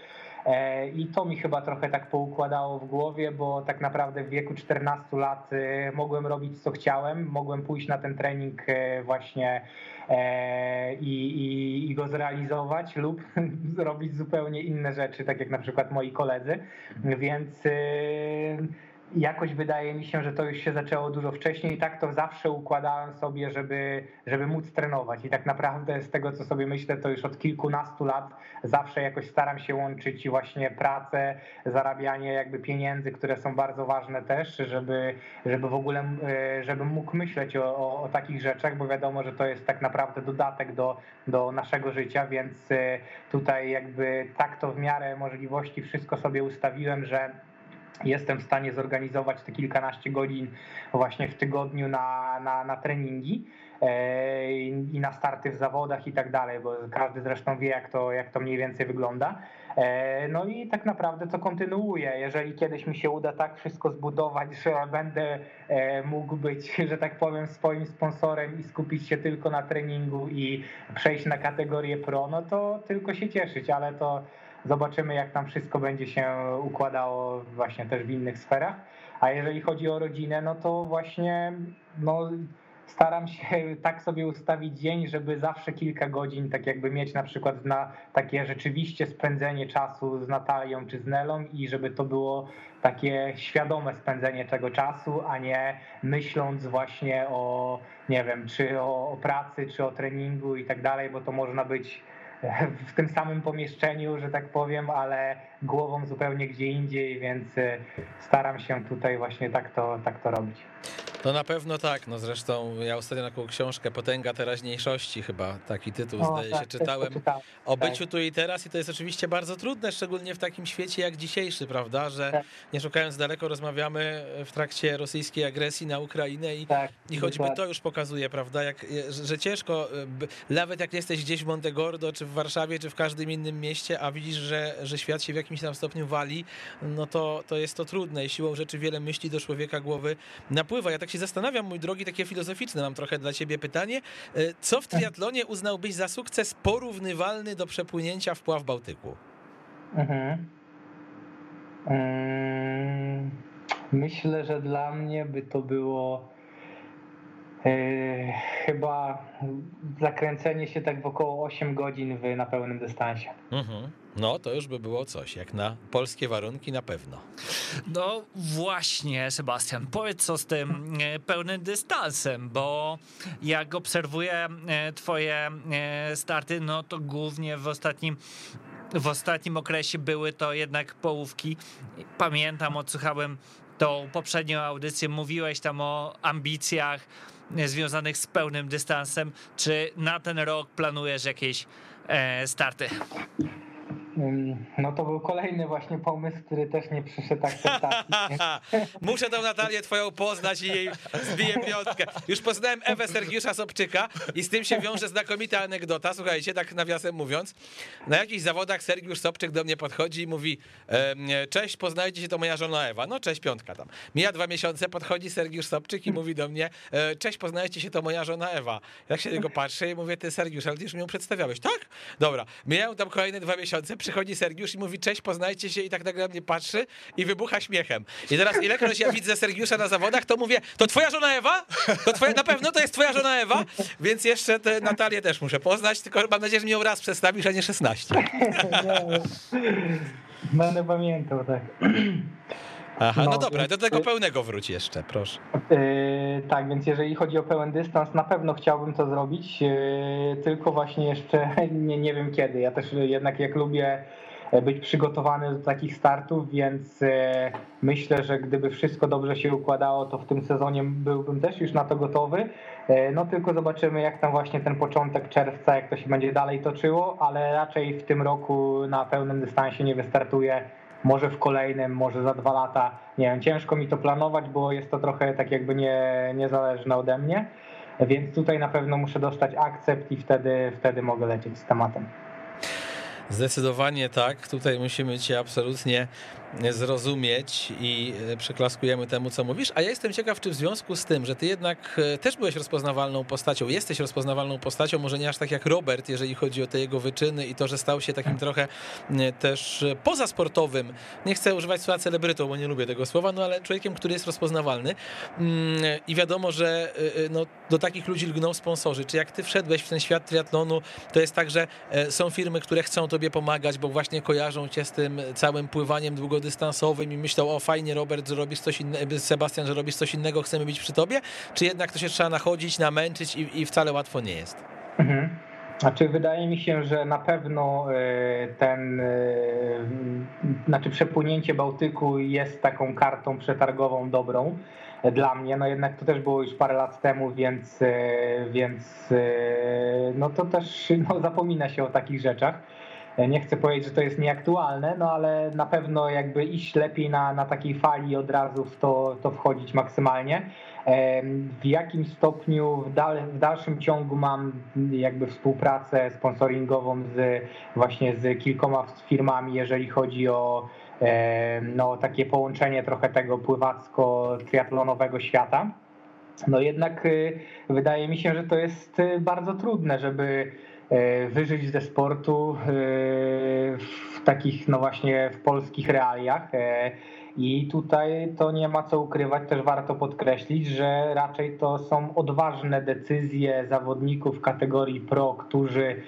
i to mi chyba trochę tak poukładało w głowie, bo tak naprawdę w wieku czternastu lat mogłem robić co chciałem, mogłem pójść na ten trening właśnie i, i, i go zrealizować lub zrobić zupełnie inne rzeczy, tak jak na przykład moi koledzy, więc... Jakoś wydaje mi się, że to już się zaczęło dużo wcześniej i tak to zawsze układałem sobie, żeby, żeby móc trenować i tak naprawdę z tego, co sobie myślę, to już od kilkunastu lat zawsze jakoś staram się łączyć właśnie pracę, zarabianie jakby pieniędzy, które są bardzo ważne też, żeby, żeby w ogóle, żebym mógł myśleć o, o, o takich rzeczach, bo wiadomo, że to jest tak naprawdę dodatek do, do naszego życia, więc tutaj jakby tak to w miarę możliwości wszystko sobie ustawiłem, że jestem w stanie zorganizować te kilkanaście godzin właśnie w tygodniu na, na, na treningi i na starty w zawodach i tak dalej, bo każdy zresztą wie, jak to, jak to mniej więcej wygląda. No i tak naprawdę to kontynuuję. Jeżeli kiedyś mi się uda tak wszystko zbudować, że będę mógł być, że tak powiem, swoim sponsorem i skupić się tylko na treningu i przejść na kategorię pro, no to tylko się cieszyć, ale to... Zobaczymy, jak tam wszystko będzie się układało właśnie też w innych sferach. A jeżeli chodzi o rodzinę, no to właśnie no, staram się tak sobie ustawić dzień, żeby zawsze kilka godzin tak jakby mieć na przykład na takie rzeczywiście spędzenie czasu z Natalią czy z Nelą i żeby to było takie świadome spędzenie tego czasu, a nie myśląc właśnie o, nie wiem, czy o, o pracy, czy o treningu i tak dalej, bo to można być w tym samym pomieszczeniu, że tak powiem, ale głową zupełnie gdzie indziej, więc staram się tutaj właśnie tak to, tak to robić. To na pewno tak, no zresztą ja ostatnio taką książkę Potęga teraźniejszości chyba, taki tytuł o, zdaje tak, się czytałem, czytałem, o byciu tak. tu i teraz, i to jest oczywiście bardzo trudne, szczególnie w takim świecie jak dzisiejszy, prawda, że tak. nie szukając daleko rozmawiamy w trakcie rosyjskiej agresji na Ukrainę i, tak, i choćby tak. to już pokazuje, prawda, jak, że ciężko, nawet jak jesteś gdzieś w Monte Gordo, czy w Warszawie, czy w każdym innym mieście, a widzisz, że, że świat się w jakimś tam stopniu wali, no to, to jest to trudne i siłą rzeczy wiele myśli do człowieka głowy napływa. Ja tak się zastanawiam, mój drogi, takie filozoficzne mam trochę dla ciebie pytanie. Co w triatlonie uznałbyś za sukces porównywalny do przepłynięcia wpław Bałtyku? Mhm. Myślę, że dla mnie by to było yy, chyba zakręcenie się tak w około osiem godzin w, na pełnym dystansie. Mhm. No to już by było coś, jak na polskie warunki na pewno. No właśnie, Sebastian, powiedz co z tym pełnym dystansem, bo jak obserwuję twoje starty, no to głównie w ostatnim w ostatnim okresie były to jednak połówki. Pamiętam, odsłuchałem tą poprzednią audycję, mówiłeś tam o ambicjach związanych z pełnym dystansem. Czy na ten rok planujesz jakieś starty? No to był kolejny właśnie pomysł, który też nie przyszedł akceptacji. Muszę tą Natalię twoją poznać i jej zbiję piątkę. Już poznałem Ewę Sergiusza Sobczyka i z tym się wiąże znakomita anegdota. Słuchajcie, tak nawiasem mówiąc, na jakichś zawodach Sergiusz Sobczyk do mnie podchodzi i mówi: cześć, poznajcie się, to moja żona Ewa. No cześć, piątka tam. Mija dwa miesiące, podchodzi Sergiusz Sobczyk i mówi do mnie: cześć, poznajcie się, to moja żona Ewa. Jak się tego patrzę i mówię: ty Sergiusz, ale ty już mi ją przedstawiałeś. Tak? Dobra. Mijają tam kolejne dwa miesiące, przychodzi Sergiusz i mówi: cześć, poznajcie się, i tak na mnie patrzy i wybucha śmiechem. I teraz ilekroć ja widzę Sergiusza na zawodach, to mówię: to twoja żona Ewa? To twoja, na pewno to jest twoja żona Ewa? Więc jeszcze te Natalię też muszę poznać, tylko mam nadzieję, że mi ją raz przedstawisz, a nie szesnaście. Będę pamiętał, tak. Aha, no, no dobra, więc do tego pełnego wróć jeszcze, proszę. Yy, tak, więc jeżeli chodzi o pełen dystans, na pewno chciałbym to zrobić, yy, tylko właśnie jeszcze nie, nie wiem kiedy. Ja też jednak jak lubię być przygotowany do takich startów, więc yy, myślę, że gdyby wszystko dobrze się układało, to w tym sezonie byłbym też już na to gotowy. Yy, no tylko zobaczymy, jak tam właśnie ten początek czerwca, jak to się będzie dalej toczyło, ale raczej w tym roku na pełnym dystansie nie wystartuję. Może w kolejnym, może za dwa lata. Nie wiem, ciężko mi to planować, bo jest to trochę tak jakby nie, niezależne ode mnie. Więc tutaj na pewno muszę dostać akcept i wtedy, wtedy mogę lecieć z tematem. Zdecydowanie tak, tutaj musimy cię absolutnie zrozumieć i przyklaskujemy temu, co mówisz, a ja jestem ciekaw, czy w związku z tym, że ty jednak też byłeś rozpoznawalną postacią, jesteś rozpoznawalną postacią, może nie aż tak jak Robert, jeżeli chodzi o te jego wyczyny i to, że stał się takim trochę też pozasportowym, nie chcę używać słowa celebrytą, bo nie lubię tego słowa, no ale człowiekiem, który jest rozpoznawalny i wiadomo, że no, do takich ludzi lgną sponsorzy. Czy jak ty wszedłeś w ten świat triatlonu, to jest tak, że są firmy, które chcą to tobie pomagać, bo właśnie kojarzą cię z tym całym pływaniem długodystansowym i myślą: o fajnie, Robert, że robisz coś innego, Sebastian, że robisz coś innego, chcemy być przy tobie, czy jednak to się trzeba nachodzić, namęczyć i, i wcale łatwo nie jest? Mhm. Znaczy wydaje mi się, że na pewno ten, znaczy przepłynięcie Bałtyku jest taką kartą przetargową dobrą dla mnie, no jednak to też było już parę lat temu, więc, więc no to też no zapomina się o takich rzeczach. Nie chcę powiedzieć, że to jest nieaktualne, no ale na pewno jakby iść lepiej na, na takiej fali od razu w to, to wchodzić maksymalnie. W jakim stopniu w, dal, w dalszym ciągu mam jakby współpracę sponsoringową z właśnie z kilkoma firmami, jeżeli chodzi o no, takie połączenie trochę tego pływacko-triatlonowego świata. No jednak wydaje mi się, że to jest bardzo trudne, żeby wyżyć ze sportu w takich, no właśnie, w polskich realiach. I tutaj to nie ma co ukrywać, też warto podkreślić, że raczej to są odważne decyzje zawodników kategorii pro, którzy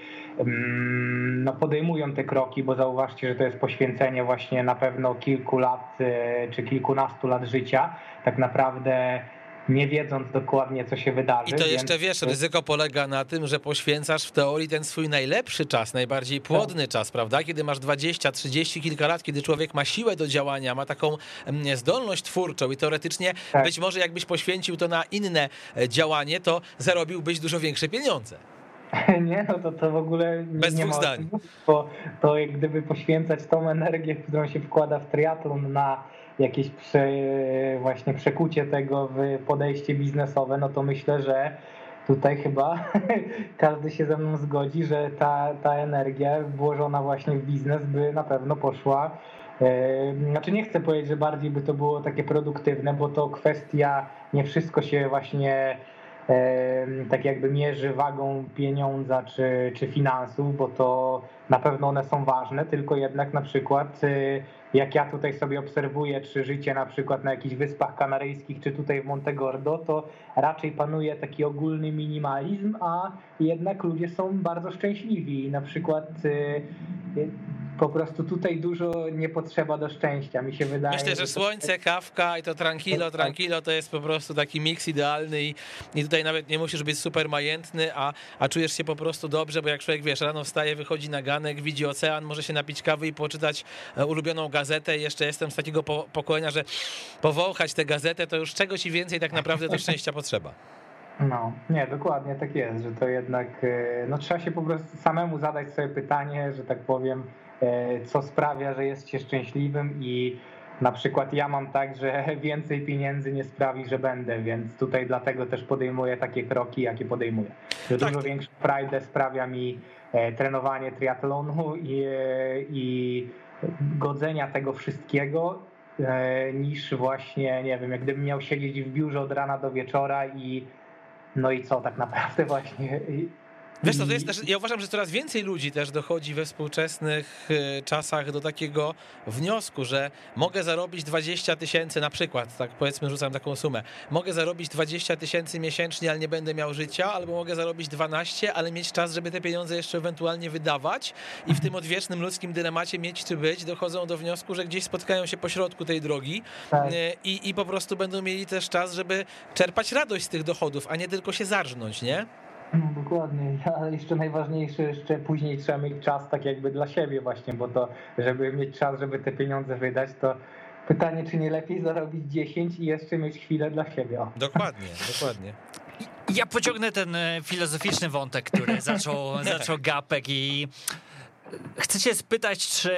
no podejmują te kroki, bo zauważcie, że to jest poświęcenie właśnie na pewno kilku lat czy kilkunastu lat życia. Tak naprawdę nie wiedząc dokładnie, co się wydarzy. I to jeszcze, więc... wiesz, ryzyko polega na tym, że poświęcasz w teorii ten swój najlepszy czas, najbardziej płodny tak. czas, prawda? Kiedy masz dwadzieścia, trzydzieści kilka lat, kiedy człowiek ma siłę do działania, ma taką zdolność twórczą i teoretycznie tak. być może jakbyś poświęcił to na inne działanie, to zarobiłbyś dużo większe pieniądze. Nie, no to, to w ogóle bez nie ma zdań. Bo to jak gdyby poświęcać tą energię, którą się wkłada w triatlon na jakieś prze, właśnie przekucie tego w podejście biznesowe, no to myślę, że tutaj chyba każdy się ze mną zgodzi, że ta, ta energia włożona właśnie w biznes by na pewno poszła. Znaczy nie chcę powiedzieć, że bardziej by to było takie produktywne, bo to kwestia, nie wszystko się właśnie tak jakby mierzy wagą pieniądza czy, czy finansów, bo to na pewno one są ważne, tylko jednak na przykład jak ja tutaj sobie obserwuję, czy życie na przykład na jakichś Wyspach Kanaryjskich, czy tutaj w Monte Gordo, to raczej panuje taki ogólny minimalizm, a jednak ludzie są bardzo szczęśliwi i na przykład po prostu tutaj dużo nie potrzeba do szczęścia, mi się wydaje. Myślę, że słońce, kawka i to tranquilo, tranquilo to jest po prostu taki miks idealny i, i tutaj nawet nie musisz być super majętny, a, a czujesz się po prostu dobrze, bo jak człowiek, wiesz, rano wstaje, wychodzi na ganek, widzi ocean, może się napić kawy i poczytać ulubioną gazetę. Jeszcze jestem z takiego po, pokolenia, że powąchać tę gazetę, to już czegoś i więcej tak naprawdę do szczęścia potrzeba. No, nie, dokładnie tak jest, że to jednak, no trzeba się po prostu samemu zadać sobie pytanie, że tak powiem, co sprawia, że jest się szczęśliwym i na przykład ja mam tak, że więcej pieniędzy nie sprawi, że będę, więc tutaj dlatego też podejmuję takie kroki, jakie podejmuję. Że tak. Dużo większą frajdę sprawia mi trenowanie triatlonu i, i godzenia tego wszystkiego niż właśnie, nie wiem, jak gdybym miał siedzieć w biurze od rana do wieczora i no i co tak naprawdę właśnie... Wiesz co, to jest też, ja uważam, że coraz więcej ludzi też dochodzi we współczesnych czasach do takiego wniosku, że mogę zarobić dwadzieścia tysięcy na przykład, tak powiedzmy, rzucam taką sumę, mogę zarobić dwadzieścia tysięcy miesięcznie, ale nie będę miał życia, albo mogę zarobić dwanaście, ale mieć czas, żeby te pieniądze jeszcze ewentualnie wydawać i w tym odwiecznym ludzkim dylemacie mieć czy być dochodzą do wniosku, że gdzieś spotkają się pośrodku tej drogi tak. i, i po prostu będą mieli też czas, żeby czerpać radość z tych dochodów, a nie tylko się zarżnąć, nie? No dokładnie, ale jeszcze najważniejsze, jeszcze później trzeba mieć czas tak jakby dla siebie właśnie, bo to, żeby mieć czas, żeby te pieniądze wydać, to pytanie, czy nie lepiej zarobić dziesięć i jeszcze mieć chwilę dla siebie. O. Dokładnie, dokładnie. Ja pociągnę ten filozoficzny wątek, który zaczął, zaczął Gapek i chcę cię spytać, czy...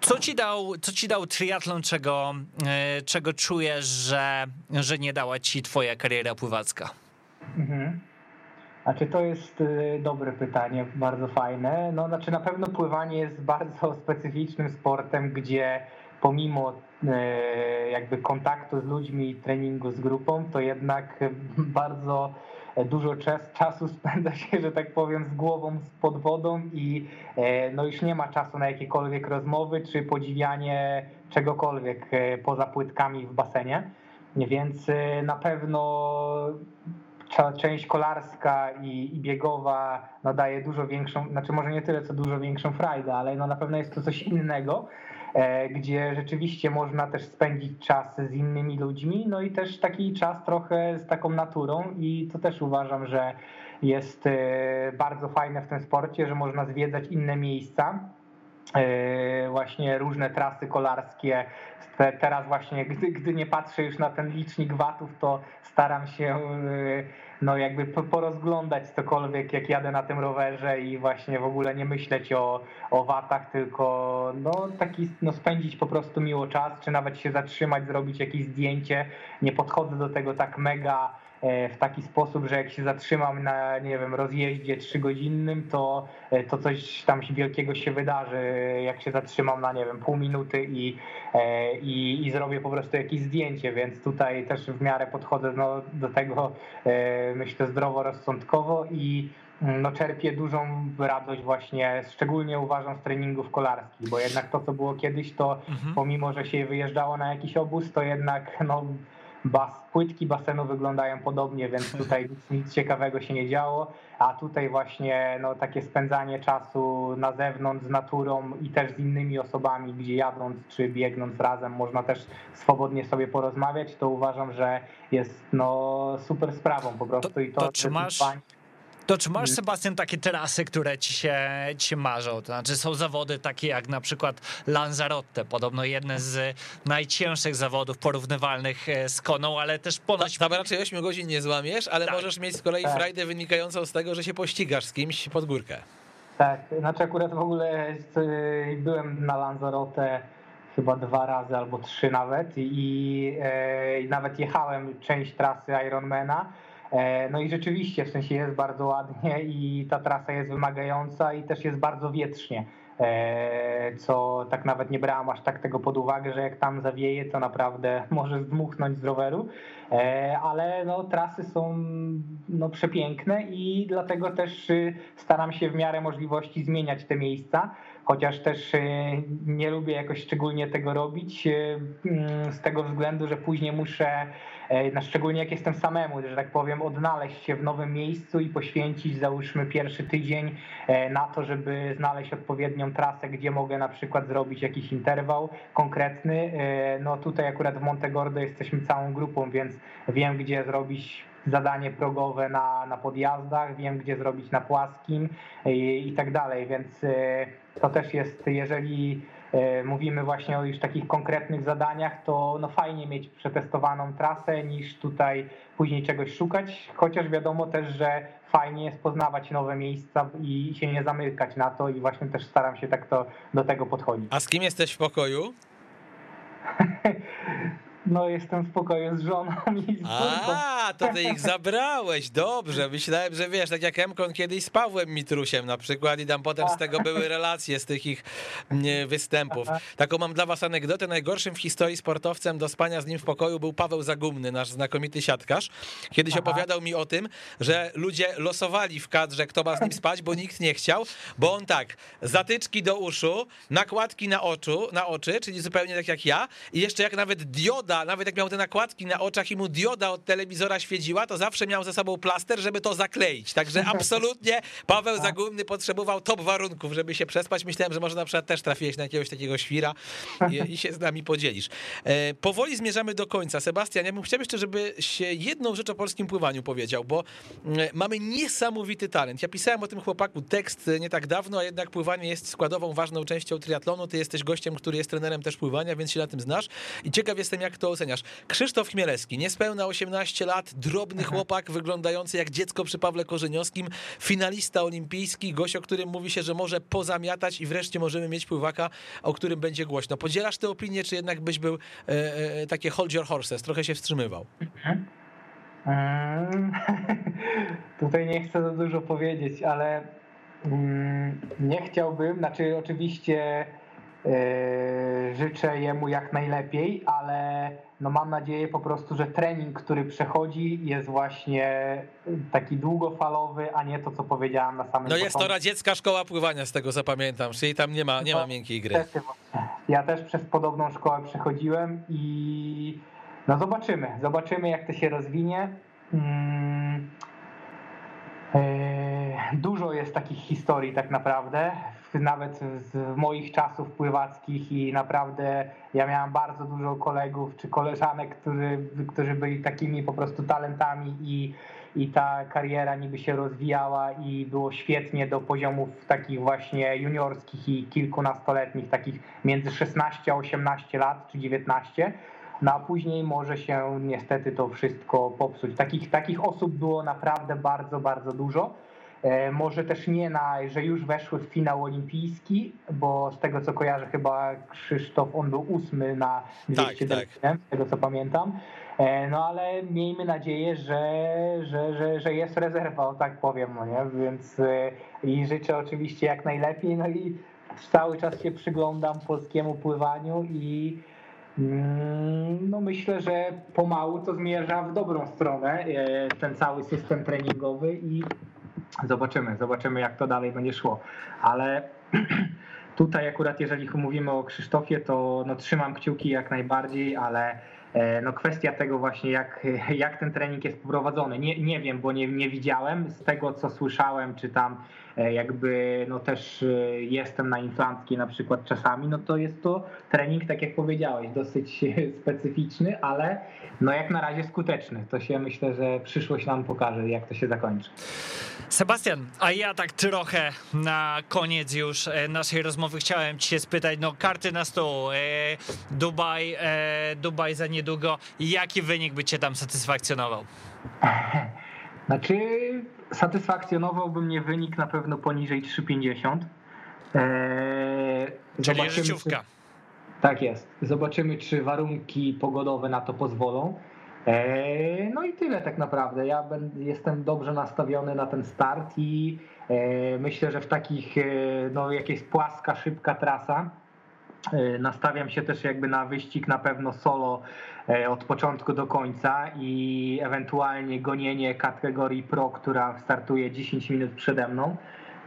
Co ci dał, co ci dał triatlon, czego, czego czujesz, że, że nie dała ci twoja kariera pływacka? Mhm. Znaczy to jest dobre pytanie, bardzo fajne. No, znaczy na pewno pływanie jest bardzo specyficznym sportem, gdzie pomimo jakby kontaktu z ludźmi i treningu z grupą, to jednak bardzo dużo czasu spędza się, że tak powiem, z głową pod wodą i no już nie ma czasu na jakiekolwiek rozmowy czy podziwianie czegokolwiek poza płytkami w basenie, więc na pewno... Część kolarska i, i biegowa no daje dużo większą, znaczy może nie tyle co dużo większą frajdę, ale no na pewno jest to coś innego, e, gdzie rzeczywiście można też spędzić czas z innymi ludźmi, no i też taki czas trochę z taką naturą i to też uważam, że jest e, bardzo fajne w tym sporcie, że można zwiedzać inne miejsca. Właśnie różne trasy kolarskie. Teraz właśnie, gdy, gdy nie patrzę już na ten licznik watów, to staram się no jakby porozglądać cokolwiek, jak jadę na tym rowerze i właśnie w ogóle nie myśleć o, o watach, tylko no taki no spędzić po prostu miło czas, czy nawet się zatrzymać, zrobić jakieś zdjęcie. Nie podchodzę do tego tak mega w taki sposób, że jak się zatrzymam na, nie wiem, rozjeździe trzygodzinnym, to, to coś tam wielkiego się wydarzy, jak się zatrzymam na, nie wiem, pół minuty i, i, i zrobię po prostu jakieś zdjęcie, więc tutaj też w miarę podchodzę no, do tego, myślę, zdroworozsądkowo i no czerpię dużą radość właśnie, szczególnie uważam z treningów kolarskich, bo jednak to, co było kiedyś, to pomimo, że się wyjeżdżało na jakiś obóz, to jednak no Bas, płytki basenu wyglądają podobnie, więc tutaj nic, nic ciekawego się nie działo, a tutaj właśnie no, takie spędzanie czasu na zewnątrz z naturą i też z innymi osobami, gdzie jadąc czy biegnąc razem można też swobodnie sobie porozmawiać, to uważam, że jest no, super sprawą po prostu. To, I to, to czy masz... To czy masz, Sebastian, takie trasy, które ci się, ci się marzą? To znaczy są zawody takie jak na przykład Lanzarote, podobno jedne z najcięższych zawodów porównywalnych z koną, ale też ponoć... Tam raczej ośmiu godzin nie złamiesz, ale tak. Możesz mieć z kolei tak. frajdę wynikającą z tego, że się pościgasz z kimś pod górkę. Tak, znaczy akurat w ogóle byłem na Lanzarote chyba dwa razy albo trzy nawet i, i nawet jechałem część trasy Ironmana. No i rzeczywiście, w sensie jest bardzo ładnie i ta trasa jest wymagająca i też jest bardzo wietrznie, co tak nawet nie brałem aż tak tego pod uwagę, że jak tam zawieje, to naprawdę może zdmuchnąć z roweru, ale no, trasy są no, przepiękne i dlatego też staram się w miarę możliwości zmieniać te miejsca, chociaż też nie lubię jakoś szczególnie tego robić z tego względu, że później muszę, no szczególnie jak jestem samemu, że tak powiem, odnaleźć się w nowym miejscu i poświęcić załóżmy pierwszy tydzień na to, żeby znaleźć odpowiednią trasę, gdzie mogę na przykład zrobić jakiś interwał konkretny. No tutaj akurat w Monte Gordo jesteśmy całą grupą, więc wiem, gdzie zrobić zadanie progowe na, na podjazdach, wiem, gdzie zrobić na płaskim i, i tak dalej, więc to też jest, jeżeli mówimy właśnie o już takich konkretnych zadaniach, to no fajnie mieć przetestowaną trasę niż tutaj później czegoś szukać, chociaż wiadomo też, że fajnie jest poznawać nowe miejsca i się nie zamykać na to i właśnie też staram się tak to do tego podchodzić. A z kim jesteś w pokoju? No jestem w pokoju z żoną i z córką. A, to ty ich zabrałeś, dobrze, myślałem, że wiesz, tak jak Emkon kiedyś z Pawłem Mitrusiem na przykład i tam potem z tego były relacje z tych ich występów. Taką mam dla was anegdotę, najgorszym w historii sportowcem do spania z nim w pokoju był Paweł Zagumny, nasz znakomity siatkarz. Kiedyś Aha. opowiadał mi o tym, że ludzie losowali w kadrze, kto ma z nim spać, bo nikt nie chciał, bo on tak, zatyczki do uszu, nakładki na, oczu, na oczy, czyli zupełnie tak jak ja i jeszcze jak nawet dioda, nawet jak miał te nakładki na oczach i mu dioda od telewizora świeciła, to zawsze miał ze sobą plaster, żeby to zakleić. Także absolutnie Paweł Zagumny potrzebował top warunków, żeby się przespać. Myślałem, że może na przykład też trafiłeś na jakiegoś takiego świra i, i się z nami podzielisz. E, powoli zmierzamy do końca. Sebastian, ja bym chciał jeszcze, żebyś jedną rzecz o polskim pływaniu powiedział, bo mamy niesamowity talent. Ja pisałem o tym chłopaku tekst nie tak dawno, a jednak pływanie jest składową, ważną częścią triatlonu. Ty jesteś gościem, który jest trenerem też pływania, więc się na tym znasz. I ciekaw jestem, jak to oceniasz. Krzysztof Chmielewski, niespełna osiemnaście lat, drobny chłopak wyglądający jak dziecko przy Pawle Korzeniowskim, finalista olimpijski, gość, o którym mówi się, że może pozamiatać i wreszcie możemy mieć pływaka, o którym będzie głośno. Podzielasz tę opinię, czy jednak byś był e, e, takie hold your horses, trochę się wstrzymywał? Hmm, tutaj nie chcę za dużo powiedzieć, ale mm, nie chciałbym, znaczy oczywiście życzę jemu jak najlepiej, ale no mam nadzieję po prostu, że trening, który przechodzi, jest właśnie taki długofalowy, a nie to, co powiedziałam na samym początku. No jest początku. To radziecka szkoła pływania, z tego zapamiętam, czyli tam nie ma, nie ma miękkiej gry. Ja też przez podobną szkołę przechodziłem i no zobaczymy, zobaczymy jak to się rozwinie. Hmm. Dużo jest takich historii tak naprawdę, nawet z moich czasów pływackich i naprawdę ja miałem bardzo dużo kolegów czy koleżanek, którzy, którzy byli takimi po prostu talentami i, i ta kariera niby się rozwijała i było świetnie do poziomów takich właśnie juniorskich i kilkunastoletnich, takich między szesnaście a osiemnaście lat czy dziewiętnaście. No a później może się niestety to wszystko popsuć. Takich, takich osób było naprawdę bardzo, bardzo dużo. Może też nie na, że już weszły w finał olimpijski, bo z tego co kojarzę chyba Krzysztof, on był ósmy na dwieście tak, tak. z tego co pamiętam. No ale miejmy nadzieję, że, że, że, że jest rezerwa, o tak powiem, no nie? Więc i życzę oczywiście jak najlepiej, no i cały czas się przyglądam polskiemu pływaniu i no myślę, że pomału to zmierza w dobrą stronę ten cały system treningowy i zobaczymy, zobaczymy jak to dalej będzie szło, ale tutaj akurat jeżeli mówimy o Krzysztofie, to no trzymam kciuki jak najbardziej, ale No kwestia tego właśnie, jak, jak ten trening jest prowadzony, nie, nie wiem, bo nie, nie widziałem. Z tego, co słyszałem, czy tam jakby no też jestem na inflantki na przykład czasami, no to jest to trening, tak jak powiedziałeś, dosyć specyficzny, ale no jak na razie skuteczny. To się myślę, że przyszłość nam pokaże, jak to się zakończy. Sebastian, a ja tak trochę na koniec już naszej rozmowy chciałem ci się spytać, no karty na stół, Dubaj, Dubaj za niedługo, jaki wynik by cię tam satysfakcjonował? Znaczy satysfakcjonowałby mnie wynik na pewno poniżej trzy pięćdziesiąt. Eee, Czyli życiówka. Czy, tak jest. Zobaczymy, czy warunki pogodowe na to pozwolą. Eee, no i tyle tak naprawdę. Ja ben, jestem dobrze nastawiony na ten start i e, myślę, że w takich, e, no jak jest płaska, szybka trasa, nastawiam się też jakby na wyścig na pewno solo od początku do końca i ewentualnie gonienie kategorii pro, która startuje dziesięć minut przede mną,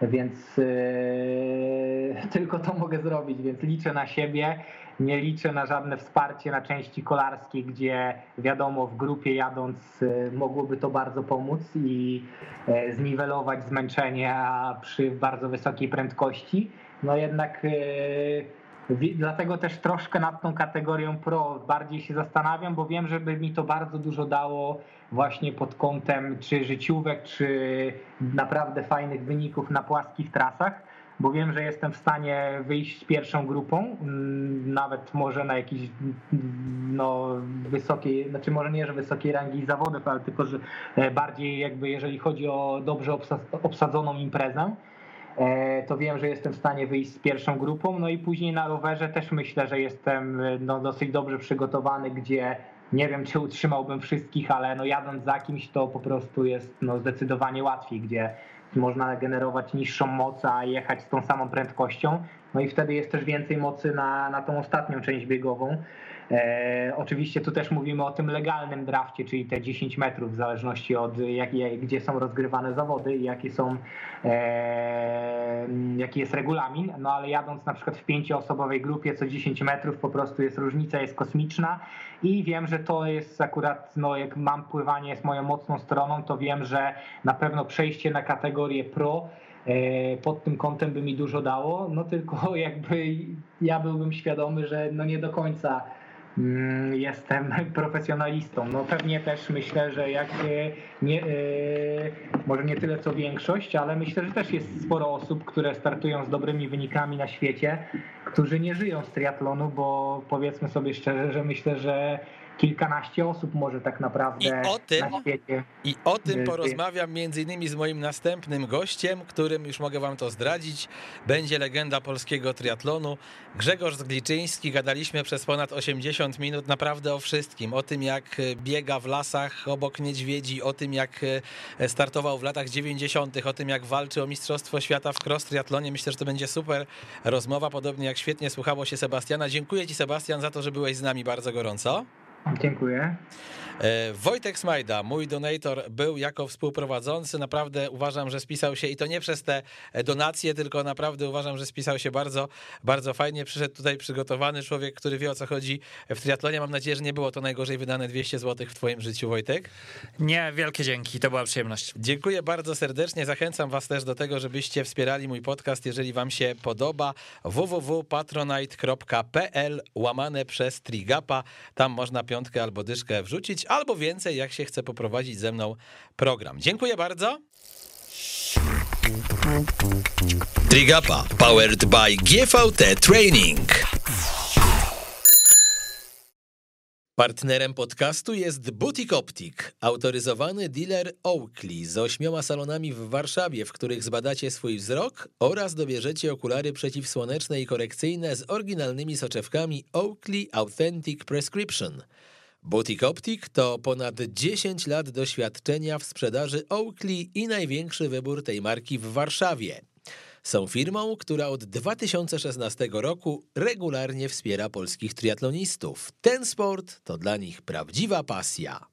więc yy, tylko to mogę zrobić, więc liczę na siebie, nie liczę na żadne wsparcie na części kolarskiej, gdzie wiadomo w grupie jadąc yy, mogłoby to bardzo pomóc i yy, zniwelować zmęczenie przy bardzo wysokiej prędkości, no jednak yy, dlatego też troszkę nad tą kategorią pro bardziej się zastanawiam, bo wiem, że by mi to bardzo dużo dało właśnie pod kątem czy życiówek, czy naprawdę fajnych wyników na płaskich trasach, bo wiem, że jestem w stanie wyjść z pierwszą grupą, nawet może na jakiejś no, wysokiej, znaczy może nie, że wysokiej rangi zawodów, ale tylko że bardziej jakby jeżeli chodzi o dobrze obsadzoną imprezę, to wiem, że jestem w stanie wyjść z pierwszą grupą, no i później na rowerze też myślę, że jestem no dosyć dobrze przygotowany, gdzie nie wiem, czy utrzymałbym wszystkich, ale no jadąc za kimś to po prostu jest no zdecydowanie łatwiej, gdzie można generować niższą moc, a jechać z tą samą prędkością, no i wtedy jest też więcej mocy na, na tą ostatnią część biegową. E, oczywiście tu też mówimy o tym legalnym drafcie, czyli te dziesięć metrów w zależności od jak, gdzie są rozgrywane zawody i jakie są, e, jaki jest regulamin, no ale jadąc na przykład w pięcioosobowej grupie co dziesięć metrów po prostu jest różnica, jest kosmiczna i wiem, że to jest akurat, no jak mam pływanie jest moją mocną stroną, to wiem, że na pewno przejście na kategorię pro pod tym kątem by mi dużo dało, no tylko jakby ja byłbym świadomy, że no nie do końca jestem profesjonalistą. No pewnie też myślę, że jak nie, może nie tyle co większość, ale myślę, że też jest sporo osób, które startują z dobrymi wynikami na świecie, którzy nie żyją z triatlonu, bo powiedzmy sobie szczerze, że myślę, że kilkanaście osób może tak naprawdę I o tym, na świecie. I o tym porozmawiam między innymi z moim następnym gościem, którym już mogę wam to zdradzić. Będzie legenda polskiego triatlonu. Grzegorz Zgliczyński. Gadaliśmy przez ponad osiemdziesiąt minut naprawdę o wszystkim. O tym, jak biega w lasach obok niedźwiedzi, o tym, jak startował w latach dziewięćdziesiątych, o tym, jak walczy o Mistrzostwo Świata w cross triatlonie. Myślę, że to będzie super rozmowa, podobnie jak świetnie słuchało się Sebastiana. Dziękuję ci, Sebastian, za to, że byłeś z nami bardzo gorąco. Dziękuję. Wojtek Smajda, mój donator, był jako współprowadzący. Naprawdę uważam, że spisał się i to nie przez te donacje, tylko naprawdę uważam, że spisał się bardzo, bardzo fajnie. Przyszedł tutaj przygotowany człowiek, który wie, o co chodzi w triatlonie. Mam nadzieję, że nie było to najgorzej wydane dwieście złotych w twoim życiu, Wojtek. Nie, wielkie dzięki, to była przyjemność. Dziękuję bardzo serdecznie. Zachęcam was też do tego, żebyście wspierali mój podcast, jeżeli wam się podoba. www kropka patronite kropka pl łamane przez Trigapa. Tam można piątkę albo dyszkę wrzucić, albo więcej, jak się chce poprowadzić ze mną program. Dziękuję bardzo. Trigapa, powered by G V T Training. Partnerem podcastu jest Butik Optik, autoryzowany dealer Oakley z ośmioma salonami w Warszawie, w których zbadacie swój wzrok oraz dobierzecie okulary przeciwsłoneczne i korekcyjne z oryginalnymi soczewkami Oakley Authentic Prescription. Butik Optik to ponad dziesięć lat doświadczenia w sprzedaży Oakley i największy wybór tej marki w Warszawie. Są firmą, która od dwa tysiące szesnastego roku regularnie wspiera polskich triatlonistów. Ten sport to dla nich prawdziwa pasja.